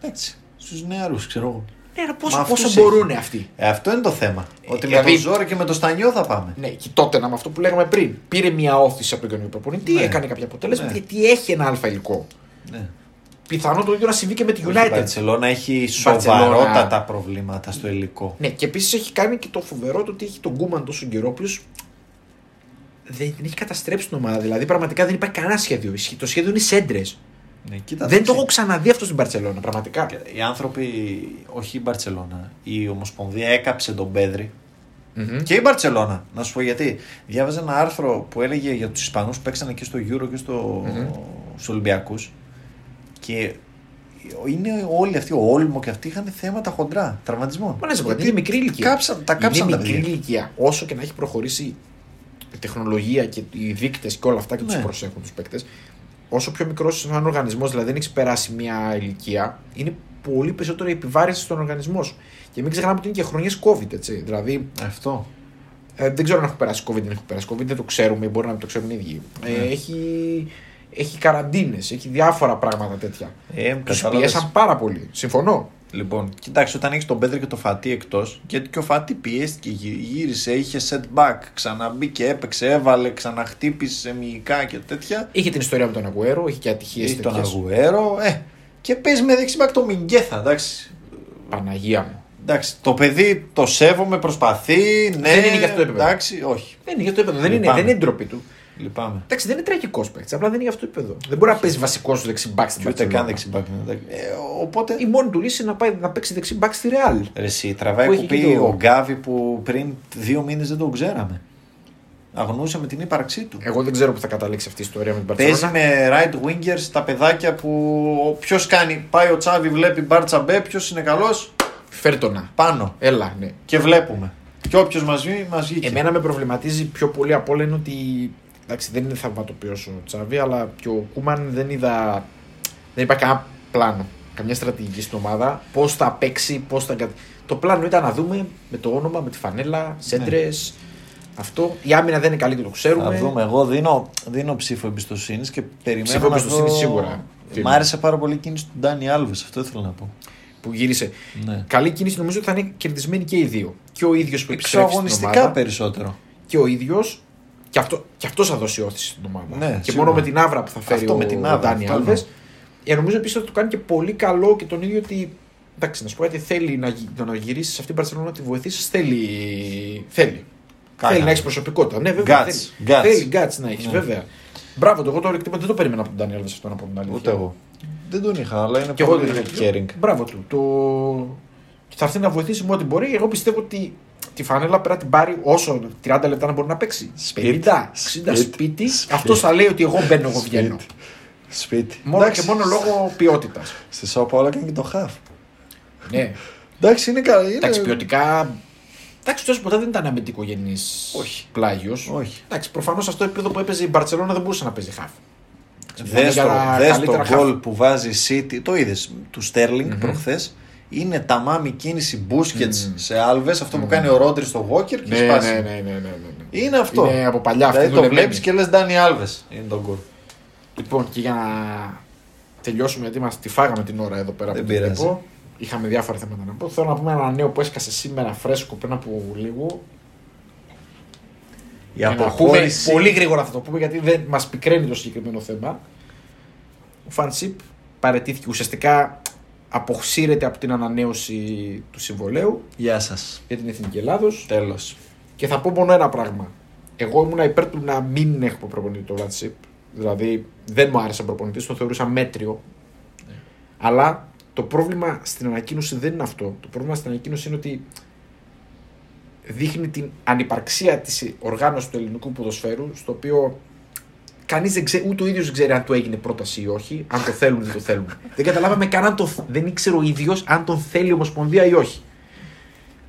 Έτσι. Στους νεαρούς, ξέρω εγώ. Ναι, αλλά πόσο μπορούν αυτοί. Αυτό είναι το θέμα. Ότι δηλαδή, με το Ζόρι και με το Στανιό θα πάμε. Ναι, και τότε να με αυτό που λέγαμε πριν. Πήρε μια όθηση από τον καινούριο προπονητή, ναι. Έκανε κάποια αποτέλεσμα, ναι. Γιατί έχει ένα αλφα υλικό. Ναι. Πιθανό το ίδιο να συμβεί και με τη United. Η Μπαρτσελόνα έχει σοβαρότατα προβλήματα στο υλικό. Ναι, και επίσης έχει κάνει και το φοβερό το ότι έχει τον Κούμαν τόσο καιρό, οποίος δεν έχει καταστρέψει την ομάδα. Δηλαδή, πραγματικά δεν υπάρχει κανένα σχέδιο. Το σχέδιο είναι σέντρες. Ναι, δεν το έχω ξαναδεί αυτό στην Μπαρτσελόνα, πραγματικά. Οι άνθρωποι, όχι η Μπαρτσελόνα, η Ομοσπονδία έκαψε τον Πέδρη. Mm-hmm. Και η Μπαρτσελόνα. Να σου πω γιατί. Διάβαζα ένα άρθρο που έλεγε για τους Ισπανούς που παίξανε και στο Euro και στους Ολυμπιακούς. Και είναι όλοι αυτοί, ο Όλμο και αυτοί είχαν θέματα χοντρά, τραυματισμό. Μα να σε πω, είναι μικρή ηλικία. Κάψαν είναι τα μικρή ηλικία. Όσο και να έχει προχωρήσει η τεχνολογία και οι δείκτες και όλα αυτά και τους προσέχουν τους παίκτες, όσο πιο μικρός είναι ο οργανισμός, δηλαδή δεν έχει περάσει μια ηλικία, είναι πολύ περισσότερο η επιβάρυνση στον οργανισμό σου. Και μην ξεχνάμε ότι είναι και χρονιές COVID, έτσι. Δηλαδή, αυτό. Δεν ξέρω αν έχω περάσει COVID, δεν το ξέρουμε, μπορεί να μην το ξέρουν οι ίδιοι. Έχει καραντίνες, έχει διάφορα πράγματα τέτοια. Τους πιέσαν πάρα πολύ. Συμφωνώ. Λοιπόν, κοιτάξτε, όταν έχεις τον Πέτρη και τον Φατί εκτός, γιατί και ο Φατί πιέστηκε, γύρισε, είχε setback, ξαναμπήκε, έπαιξε, έβαλε, ξαναχτύπησε μυϊκά και τέτοια. Είχε την ιστορία με τον Αγουέρο, είχε και ατυχίες τέτοιες. Τον Αγουέρο, και παίζει με δεξιμπακ το Μιγκέθα, εντάξει. Παναγία μου. Εντάξει, το παιδί το σέβομαι, προσπαθεί. Ναι, δεν είναι για αυτό το επίπεδο. Εντάξει, όχι. Δεν είναι για αυτό το επίπεδο, δεν είναι ντροπή του. Λυπάμαι. Εντάξει, δεν είναι τραγικός παίκτης, απλά δεν είναι για αυτό το επίπεδο. Δεν μπορεί να παίζει βασικό σου δεξιμπάκ στην Μπαρτσελόνα. Ούτε καν δεξιμπάκ. Οπότε η μόνη του λύση είναι να πάει να παίξει δεξιμπάκ στη Ρεάλ. Εσύ, τραβάει κουπί ο Γκάβι που πριν 2 μήνες δεν τον ξέραμε. Αγνοούσαμε την ύπαρξή του. Εγώ δεν ξέρω που θα καταλήξει αυτή η ιστορία με την Μπαρτσελόνα. Παίζει με right wingers τα παιδάκια που ποιο κάνει. Πάει ο Τσάβι, βλέπει Μπάρτσα Μπέ, ποιο είναι καλό. Φέρτονα. Πάνω. Έλα, ναι. Και βλέπουμε. Και όποιο μα βγει. Εμένα με προβληματίζει πιο πολύ απ' όλα είναι ότι. εντάξει, δεν είναι θαυματοποιός ο Τσάβη, αλλά και ο Κούμαν δεν είπα κανένα πλάνο, καμιά στρατηγική στην ομάδα, πώς θα παίξει, πώς θα... Το πλάνο ήταν να δούμε με το όνομα, με τη φανέλα, σέντρες, αυτό. Η άμυνα δεν είναι καλή και το ξέρουμε. Να δούμε, εγώ δίνω ψήφο εμπιστοσύνης και περιμένω ψήφο εμπιστοσύνης δω... σίγουρα. Μ' άρεσε πάρα πολύ η κίνηση του Ντάνι Άλβες, αυτό ήθελα να πω. Που γύρισε. Ναι. Καλή κίνηση, νομίζω ότι θα είναι κερδισμένοι και οι δύο. Και ο ίδιος που επιστρέφει στην ομάδα. Περισσότερο. Και ο ίδιος. Και αυτός θα δώσει όθηση στην ομάδα. Ναι, και σίγουρα. Μόνο με την άβρα που θα φέρει αυτό, ο Ντάνι Άλβες. Νομίζω επίσης ότι του κάνει και πολύ καλό και τον ίδιο ότι. Εντάξει, να σου πω γιατί θέλει να γυρίσει σε αυτήν την Μπαρσελόνα, να τη βοηθήσει. Θέλει να έχει προσωπικότητα. Ναι, βέβαια. Θέλει γκάτς να έχει, βέβαια. Μπράβο, εγώ το εκτιμώ, δεν το περίμενα από τον Ντάνι Άλβες αυτό, να πω την αλήθεια. Ούτε εγώ. Δεν τον είχα, αλλά είναι και πολύ caring. Μπράβο του. Θα έρθει να βοηθήσει με ό,τι μπορεί. Εγώ πιστεύω ότι τη φανέλα πρέπει να την πάρει όσο 30 λεπτά να μπορεί να παίξει. 50-60 σπίτι. Αυτό θα λέει ότι εγώ μπαίνω, εγώ βγαίνω. Σπίτι. Μόνο και μόνο λόγω ποιότητα. Στη Σάο Πάολο έκανε και το χαφ. Ναι. Εντάξει, είναι καλά. Εντάξει, ποιοτικά. Εντάξει, τόσο ποτέ δεν ήταν αμυντικογενής πλάγιος. Όχι. Εντάξει, προφανώς αυτό το επίπεδο που έπαιζε η Μπαρτσελόνα δεν μπορούσε να παίζει χαφ. Δες το γκολ που βάζει η City, το είδες, του Στέρλινγκ προχθές. Είναι ταμάμι κίνηση Μπούσκετς σε Άλβες, αυτό που κάνει ο Ρόντρι στο Βόκερ και σπάσει. Ναι. Είναι αυτό. Είναι από παλιά αυτό. Δηλαδή το βλέπεις και λες Ντάνι Άλβες. Είναι το γκολ. Λοιπόν, και για να τελειώσουμε, γιατί μας τη φάγαμε την ώρα εδώ πέρα από το είχαμε διάφορα θέματα να πω. Θέλω να πούμε ένα νέο που έσκασε σήμερα φρέσκο πριν από λίγο. Αποχώρηση... Πολύ γρήγορα θα το πούμε γιατί δεν μας πικραίνει το συγκεκριμένο θέμα. Ο Φανσίπ παραιτήθηκε. Ουσιαστικά αποσύρεται από την ανανέωση του συμβολέου. Γεια σας. Για την Εθνική Ελλάδος. Τέλος. Και θα πω μόνο ένα πράγμα. Εγώ ήμουν υπέρ του να μην έχω προπονητή το Φανσίπ. Δηλαδή δεν μου άρεσε προπονητής, το θεωρούσα μέτριο. Ναι. Αλλά. Το πρόβλημα στην ανακοίνωση δεν είναι αυτό. Το πρόβλημα στην ανακοίνωση είναι ότι δείχνει την ανυπαρξία της οργάνωσης του ελληνικού ποδοσφαίρου, στο οποίο κανείς δεν ξέρει, ούτε ο ίδιος δεν ξέρει αν του έγινε πρόταση ή όχι, αν το θέλουν ή δεν το θέλουν. Δεν καταλάβαμε καν αν δεν ήξερε ο ίδιος αν τον θέλει η Ομοσπονδία ή όχι.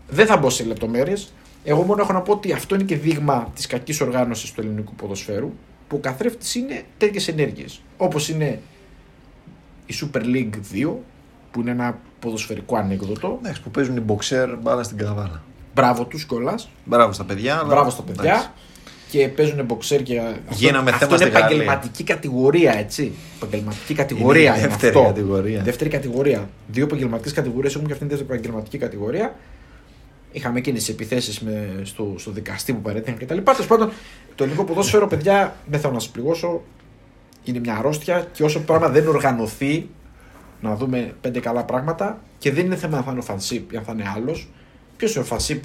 Δεν θα μπω σε λεπτομέρειες. Εγώ μόνο έχω να πω ότι αυτό είναι και δείγμα της κακής οργάνωσης του ελληνικού ποδοσφαίρου, που ο καθρέφτης είναι τέτοιες ενέργειες. Όπως είναι η Super League 2. Που είναι ένα ποδοσφαιρικό ανέκδοτο. Ναι, που παίζουν οι μποξέρ μπάλα στην καβάλα. Μπράβο τους κιόλας. Μπράβο στα παιδιά. Μπράβο στα παιδιά. Εντάξει. Και παίζουν μποξέρ και. Γίναμε αυτό είναι επαγγελματική κατηγορία, έτσι. Επαγγελματική κατηγορία είναι δεύτερη αυτό. Κατηγορία. Δεύτερη κατηγορία. Δύο επαγγελματικές κατηγορίες έχουν και αυτήν την επαγγελματική κατηγορία. Είχαμε εκείνες τις επιθέσεις στο δικαστή που παρέτειναν κτλ. Τέλος πάντων, το ελληνικό ποδόσφαιρο, παιδιά, δεν θέλω να σας πληγώσω. Είναι μια αρρώστια και όσο πράγμα δεν οργανωθεί. Να δούμε πέντε καλά πράγματα και δεν είναι θέμα αν θα είναι ο Φανσίπ ή αν θα είναι άλλος. Ποιος είναι ο Φανσίπ,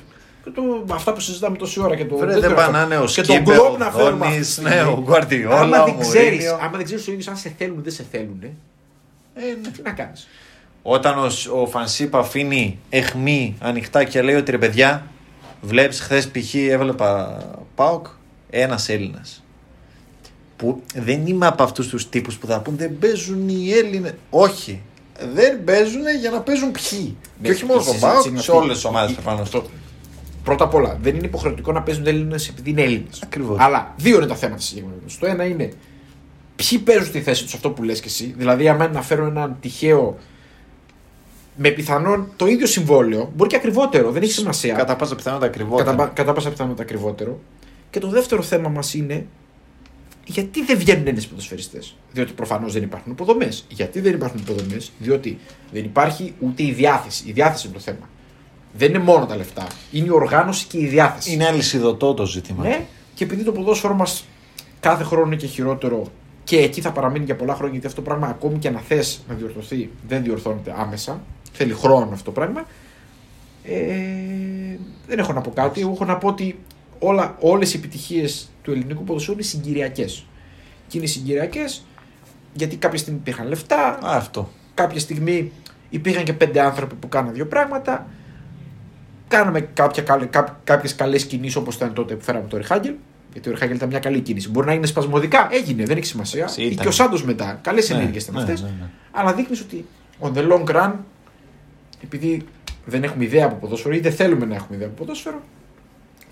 αυτά που συζητάμε τόση ώρα και το. Δεν πανάνε ο Σκύπερ, ο Δόνης, ναι, ο Γκουαρδιόλα. Άμα δεν ξέρεις ο ίδιος αν σε θέλουν ή δεν σε θέλουν, τι να κάνεις. Όταν ο Φανσίπ αφήνει αιχμή ανοιχτά και λέει ότι ρε παιδιά, βλέπεις χθες π.χ. έβλεπα ΠΑΟΚ, ένας Έλληνας. Που δεν είμαι από αυτούς τους τύπους που θα πούν δεν παίζουν οι Έλληνες. Όχι. Δεν παίζουν για να παίζουν ποιοι. Ναι, και όχι μόνο στον ΠΑΟΚ, σε όλες τις ομάδες προφανώς. Πρώτα απ' όλα, δεν είναι υποχρεωτικό να παίζουν Έλληνες επειδή είναι Έλληνες. Ακριβώς. Αλλά δύο είναι τα θέματα συγκεκριμένα. Το ένα είναι ποιοι παίζουν τη θέση τους, αυτό που λες και εσύ. Δηλαδή, άμα να φέρω έναν τυχαίο με πιθανόν το ίδιο συμβόλαιο, μπορεί και ακριβότερο, δεν έχει σημασία. Κατά πάσα πιθανότητα ακριβότερο. Κατά πάσα πιθανότητα ακριβότερο. Και το δεύτερο θέμα μας είναι. Γιατί δεν βγαίνουν Έλληνες ποδοσφαιριστές, διότι προφανώς δεν υπάρχουν υποδομές. Γιατί δεν υπάρχουν υποδομές, διότι δεν υπάρχει ούτε η διάθεση. Η διάθεση είναι το θέμα. Δεν είναι μόνο τα λεφτά. Είναι η οργάνωση και η διάθεση. Είναι αλυσιδωτό το ζήτημα. Ναι, και επειδή το ποδόσφαιρο μας κάθε χρόνο είναι και χειρότερο και εκεί θα παραμείνει για πολλά χρόνια, γιατί αυτό το πράγμα ακόμη και να θες να διορθωθεί, δεν διορθώνεται άμεσα. Θέλει χρόνο αυτό το πράγμα. Δεν έχω να πω κάτι. Εγώ έχω να πω ότι. Όλες οι επιτυχίες του ελληνικού ποδοσφαίρου είναι συγκυριακές. Και είναι συγκυριακές γιατί κάποια στιγμή υπήρχαν λεφτά, κάποια στιγμή υπήρχαν και πέντε άνθρωποι που κάναν δύο πράγματα. Κάναμε κάποιες καλές κινήσεις όπως ήταν τότε που φέραμε το Ριχάγκελ. Γιατί ο Ριχάγκελ ήταν μια καλή κίνηση. Μπορεί να είναι σπασμωδικά, έγινε, δεν έχει σημασία. Και ο Σάντος μετά. Καλές ενέργειες ήταν αυτές. Ναι. Αλλά δείχνει ότι on the long run, επειδή δεν έχουμε ιδέα από ποδόσφαιρο ή δεν θέλουμε να έχουμε ιδέα από ποδόσφαιρο.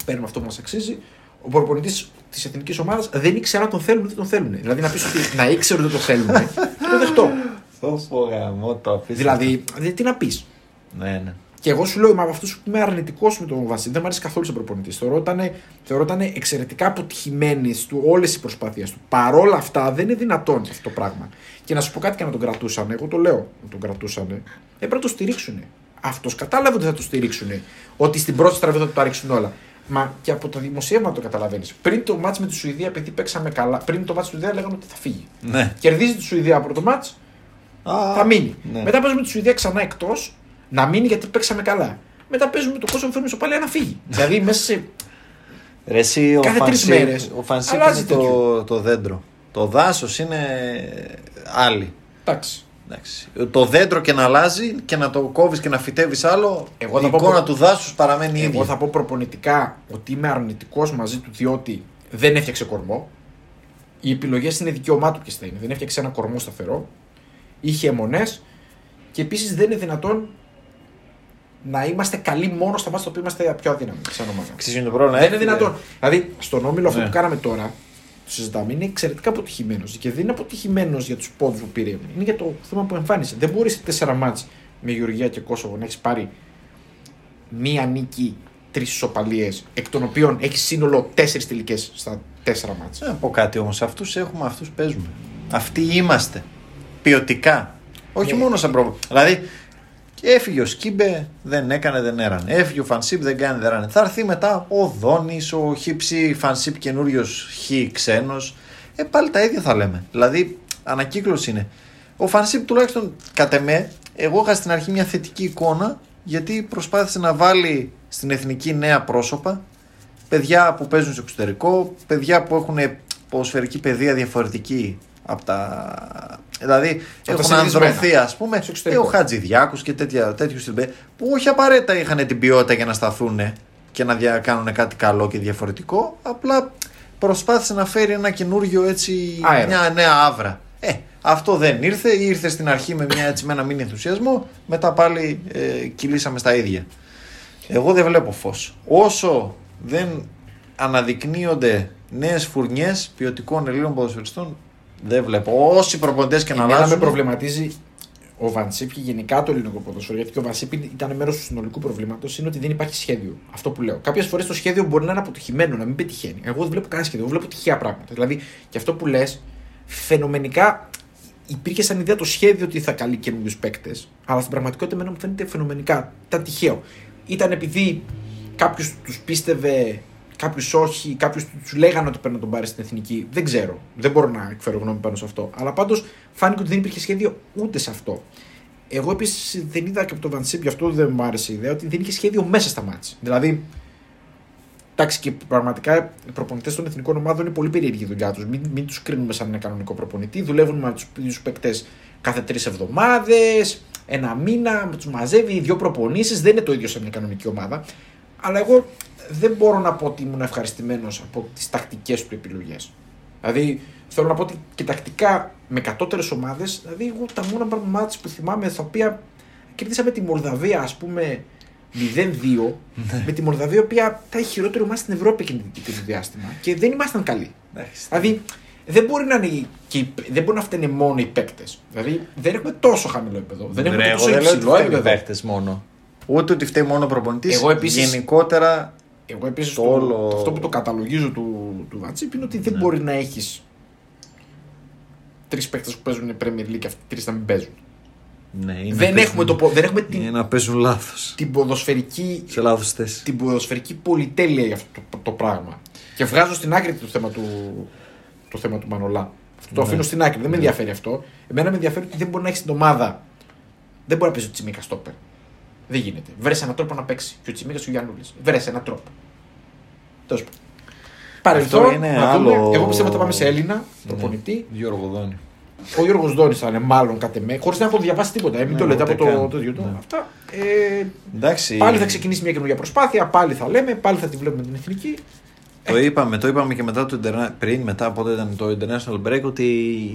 Παίρνουμε αυτό που μας αξίζει. ο προπονητής της εθνικής ομάδας δεν ήξερε αν τον θέλουν ή δεν τον θέλουν. Δηλαδή να πεις ότι να ήξερε ότι δεν τον θέλουν. Το δεχτώ. Δηλαδή, τι να πεις. Ναι, ναι. Και εγώ σου λέω, είμαι από αυτούς που είμαι αρνητικός με τον Βασίλη. Δεν μου αρέσει καθόλου σαν προπονητής. Θεωρώ ήταν εξαιρετικά αποτυχημένες του όλες οι προσπάθειες του. Παρόλα αυτά, δεν είναι δυνατόν αυτό το πράγμα. Και να σου πω κάτι, και να τον κρατούσανε, εγώ το λέω, να τον κρατούσανε, έπρεπε να το στηρίξουν. Αυτός κατάλαβε ότι θα το στηρίξουν. Ότι στην πρώτη στραβή θα το ρίξουν όλα. Μα και από τα δημοσίευμα το καταλαβαίνει. Πριν το μάτς με τη Σουηδία, επειδή παίξαμε καλά, πριν το μάτς με τη Σουηδία λέγανε ότι θα φύγει. Ναι. Κερδίζει τη Σουηδία από το μάτς, θα μείνει. Ναι. Μετά παίζουμε τη Σουηδία ξανά εκτός. Να μείνει γιατί παίξαμε καλά. Μετά παίζουμε το κόσμο, φέρνουμε στο πάλι να φύγει. Δηλαδή μέσα σε. Ρε εσύ, κάθε τρεις μέρες. Ο Φανσίκ είναι το δέντρο. Το δάσος είναι άλλη. Εντάξει. Το δέντρο και να αλλάζει και να το κόβεις και να φυτεύεις άλλο. Η εικόνα του δάσους παραμένει ίδια. Εγώ θα πω προπονητικά ότι είμαι αρνητικός μαζί του διότι δεν έφτιαξε κορμό. Οι επιλογές είναι δικαίωμά του ποιες θα είναι. Δεν έφτιαξε ένα κορμό σταθερό. Είχε αιμονές. Και επίσης δεν είναι δυνατόν να είμαστε καλοί μόνο στα μάτια στο οποίο είμαστε πιο αδύναμοι. Ξέρεις το πρόβλημα. Δεν είναι δυνατόν. Δηλαδή, στον όμιλο αυτό που κάναμε τώρα, το συζητάμε, είναι εξαιρετικά αποτυχημένο. Και δεν είναι αποτυχημένο για τους πόντους που πήρε. Είναι για το θέμα που εμφάνισε. Δεν μπορεί σε 4 μάτς με Γεωργία και Κόσοβο να έχει πάρει μία νίκη, 3 ισοπαλίες, εκ των οποίων έχει σύνολο 4 τελικές στα 4 μάτς. Να πω κάτι όμως. Αυτούς έχουμε, αυτούς παίζουμε. Αυτοί είμαστε. Ποιοτικά. Όχι μόνο σαν πρόβλημα. Δηλαδή, έφυγε ο Σκίμπε, δεν έκανε. Έφυγε ο Φανσίπ, δεν κάνει. Θα έρθει μετά ο Δόνης, ο Χίψη, Φανσίπ καινούριος Χ ξένος. Πάλι τα ίδια θα λέμε. Δηλαδή, ανακύκλωση είναι. Ο Φανσίπ τουλάχιστον κατ' εμέ, εγώ είχα στην αρχή μια θετική εικόνα γιατί προσπάθησε να βάλει στην εθνική νέα πρόσωπα. Παιδιά που παίζουν στο εξωτερικό, παιδιά που έχουν ποδοσφαιρική παιδεία διαφορετική. Από τα... Δηλαδή έχουν ανδρωθεί, ας πούμε, και ο Χατζηδιάκος και τέτοιους που όχι απαραίτητα είχαν την ποιότητα για να σταθούν και να κάνουν κάτι καλό και διαφορετικό. Απλά προσπάθησε να φέρει ένα καινούριο έτσι, αέρα. Μια νέα άβρα. Αυτό δεν ήρθε, ήρθε στην αρχή με, μια, έτσι, με ένα μήνυμα ενθουσιασμό, μετά πάλι κυλήσαμε στα ίδια. Εγώ δεν βλέπω φως. Όσο δεν αναδεικνύονται νέες φουρνιές ποιοτικών Ελλήνων ποδοσφαιριστών, δεν βλέπω. Όσοι προπονητές και να αλλάζουν. Εμένα με προβληματίζει ο Βανσίπ και γενικά το ελληνικό ποδόσφαιρο. Γιατί και ο Βανσίπ ήταν μέρος του συνολικού προβλήματος. Είναι ότι δεν υπάρχει σχέδιο. Αυτό που λέω. Κάποιες φορές το σχέδιο μπορεί να είναι αποτυχημένο, να μην πετυχαίνει. Εγώ δεν βλέπω κανένα σχέδιο. Εγώ βλέπω τυχαία πράγματα. Δηλαδή και αυτό που λες, φαινομενικά υπήρχε σαν ιδέα το σχέδιο ότι θα καλεί καινούριου παίκτες. Αλλά στην πραγματικότητα εμένα μου φαίνεται φαινομενικά. Ήταν τυχαίο. Ήταν επειδή κάποιο του πίστευε. Κάποιου όχι, κάποιου του λέγανε ότι πρέπει να τον πάρει στην εθνική. Δεν ξέρω. Δεν μπορώ να εκφέρω γνώμη πάνω σε αυτό. Αλλά πάντως φάνηκε ότι δεν υπήρχε σχέδιο ούτε σε αυτό. Εγώ επίσης δεν είδα και από το Βανσίπ, γι' αυτό δεν μου άρεσε η ιδέα, ότι δεν είχε σχέδιο μέσα στα μάτς. Δηλαδή, εντάξει, και πραγματικά οι προπονητές των εθνικών ομάδων είναι πολύ περίεργη η δουλειά του. Μην του κρίνουμε σαν ένα κανονικό προπονητή. Δουλεύουν με του ίδιου παίκτες κάθε 3 εβδομάδες, ένα μήνα, του μαζεύει 2 προπονήσεις. Δεν είναι το ίδιο σαν μια κανονική ομάδα. Αλλά εγώ. Δεν μπορώ να πω ότι ήμουν ευχαριστημένος από τις τακτικές του επιλογές. Δηλαδή, θέλω να πω ότι και τακτικά με κατώτερες ομάδες, δηλαδή, εγώ τα μόνα μάτς που θυμάμαι, τα οποία κερδίσαμε τη Μολδαβία, ας πούμε, 0-2, με τη Μολδαβία, η οποία τα έχει χειρότερη ομάδα στην Ευρώπη εκείνη το διάστημα και δεν ήμασταν καλοί. Δηλαδή, δεν μπορεί να είναι δεν μπορεί να φταίνε μόνο οι παίκτες. Δηλαδή, δεν έχουμε τόσο χαμηλό επίπεδο. Δεν έχουμε τόσο υψηλό επίπεδο. Ούτε ότι φταίει μόνο ο προπονητής. Γενικότερα. Εγώ επίσης αυτό που το καταλογίζω του Βαντσίπ είναι ότι δεν μπορεί να έχεις 3 παίκτες που παίζουν Premier League και αυτοί 3 να μην παίζουν. Ναι, δεν έχουμε να παίζουν λάθος. Την ποδοσφαιρική πολυτέλεια για αυτό το πράγμα. Και βγάζω στην άκρη το θέμα του Μανολά. Αυτό το αφήνω στην άκρη. Δεν με ενδιαφέρει αυτό. Εμένα με ενδιαφέρει ότι δεν μπορεί να έχεις την ομάδα. Δεν μπορεί να παίζει ο Τσιμίκα στόπερ. Δεν γίνεται. Βρες έναν τρόπο να παίξει. Και ο Τσιμίκας και ο Γιαννούλης. Βρες έναν τρόπο. Τέλος πάντων. Παρελθόν. Εγώ πιστεύω ότι θα πάμε σε Έλληνα προπονητή. Γιώργο Δόνη. Ο Γιώργος Δόνης θα είναι μάλλον κατ' εμέ. Χωρίς να έχω διαβάσει τίποτα. Μην το λέτε από το YouTube. Αυτά. Πάλι θα ξεκινήσει μια καινούργια προσπάθεια. Πάλι θα λέμε. Πάλι θα τη βλέπουμε την εθνική. Το είπαμε και μετά μετά από όταν ήταν το International Break ότι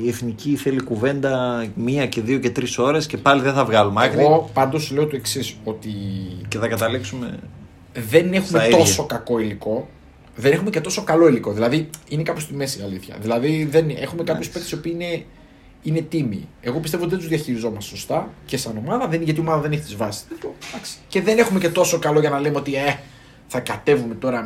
η εθνική θέλει κουβέντα 1 και 2 και 3 ώρες και πάλι δεν θα βγάλουμε άκρη. Εγώ πάντως λέω το εξής, ότι. Και θα καταλήξουμε. Δεν έχουμε τόσο κακό υλικό. δεν έχουμε και τόσο καλό υλικό. Δηλαδή είναι κάπου στη μέση η αλήθεια. Δηλαδή δεν έχουμε κάποιους παίκτες οι οποίοι είναι τίμοι. Εγώ πιστεύω ότι δεν τους διαχειριζόμαστε σωστά και σαν ομάδα, γιατί η ομάδα δεν έχει τις βάσεις. Και δεν έχουμε και τόσο καλό για να λέμε ότι θα κατέβουμε τώρα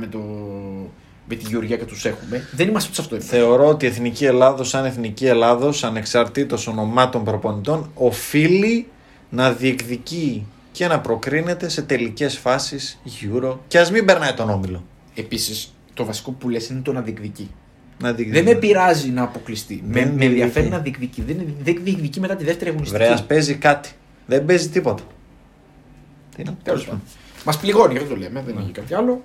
με τη Γεωργία και τους έχουμε. Δεν είμαστε σε αυτό. Θεωρώ ότι η Εθνική Ελλάδος, σαν Εθνική Ελλάδος, ανεξαρτήτως ονομάτων προπονητών, οφείλει να διεκδικεί και να προκρίνεται σε τελικές φάσεις Euro. Και ας μην περνάει τον όμιλο. Επίσης, το βασικό που λες είναι το να διεκδικεί. Δεν με πειράζει να αποκλειστεί. Με ενδιαφέρει να διεκδικεί. Δεν διεκδικεί μετά τη δεύτερη αγωνιστική. Βρέας παίζει κάτι. Δεν παίζει τίποτα. Τι να τέλος πάντων. Μας πληγώνει, αυτό το λέμε. Δεν έχει κάτι άλλο.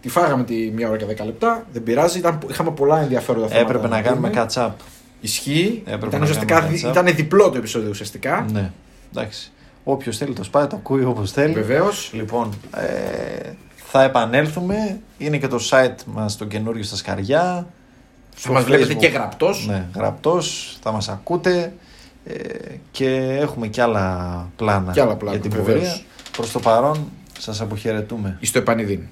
Τη φάγαμε τη 1 ώρα και 10 λεπτά. Δεν πειράζει. Είχαμε πολλά ενδιαφέροντα θέματα. Έπρεπε να κάνουμε catch-up. Ισχύει. Ήταν διπλό το επεισόδιο ουσιαστικά. Ναι. Εντάξει. Όποιος θέλει το σπάει, το ακούει όπως θέλει. Βεβαίως. Λοιπόν, θα επανέλθουμε. Είναι και το site μας το καινούριο στα σκαριά. Θα μας βλέπετε και γραπτός. Ναι, γραπτός. Θα μας ακούτε. Και έχουμε και άλλα πλάνα για την Πορεία. Προς το παρόν, σας αποχαιρετούμε. Εις το επανειδήν.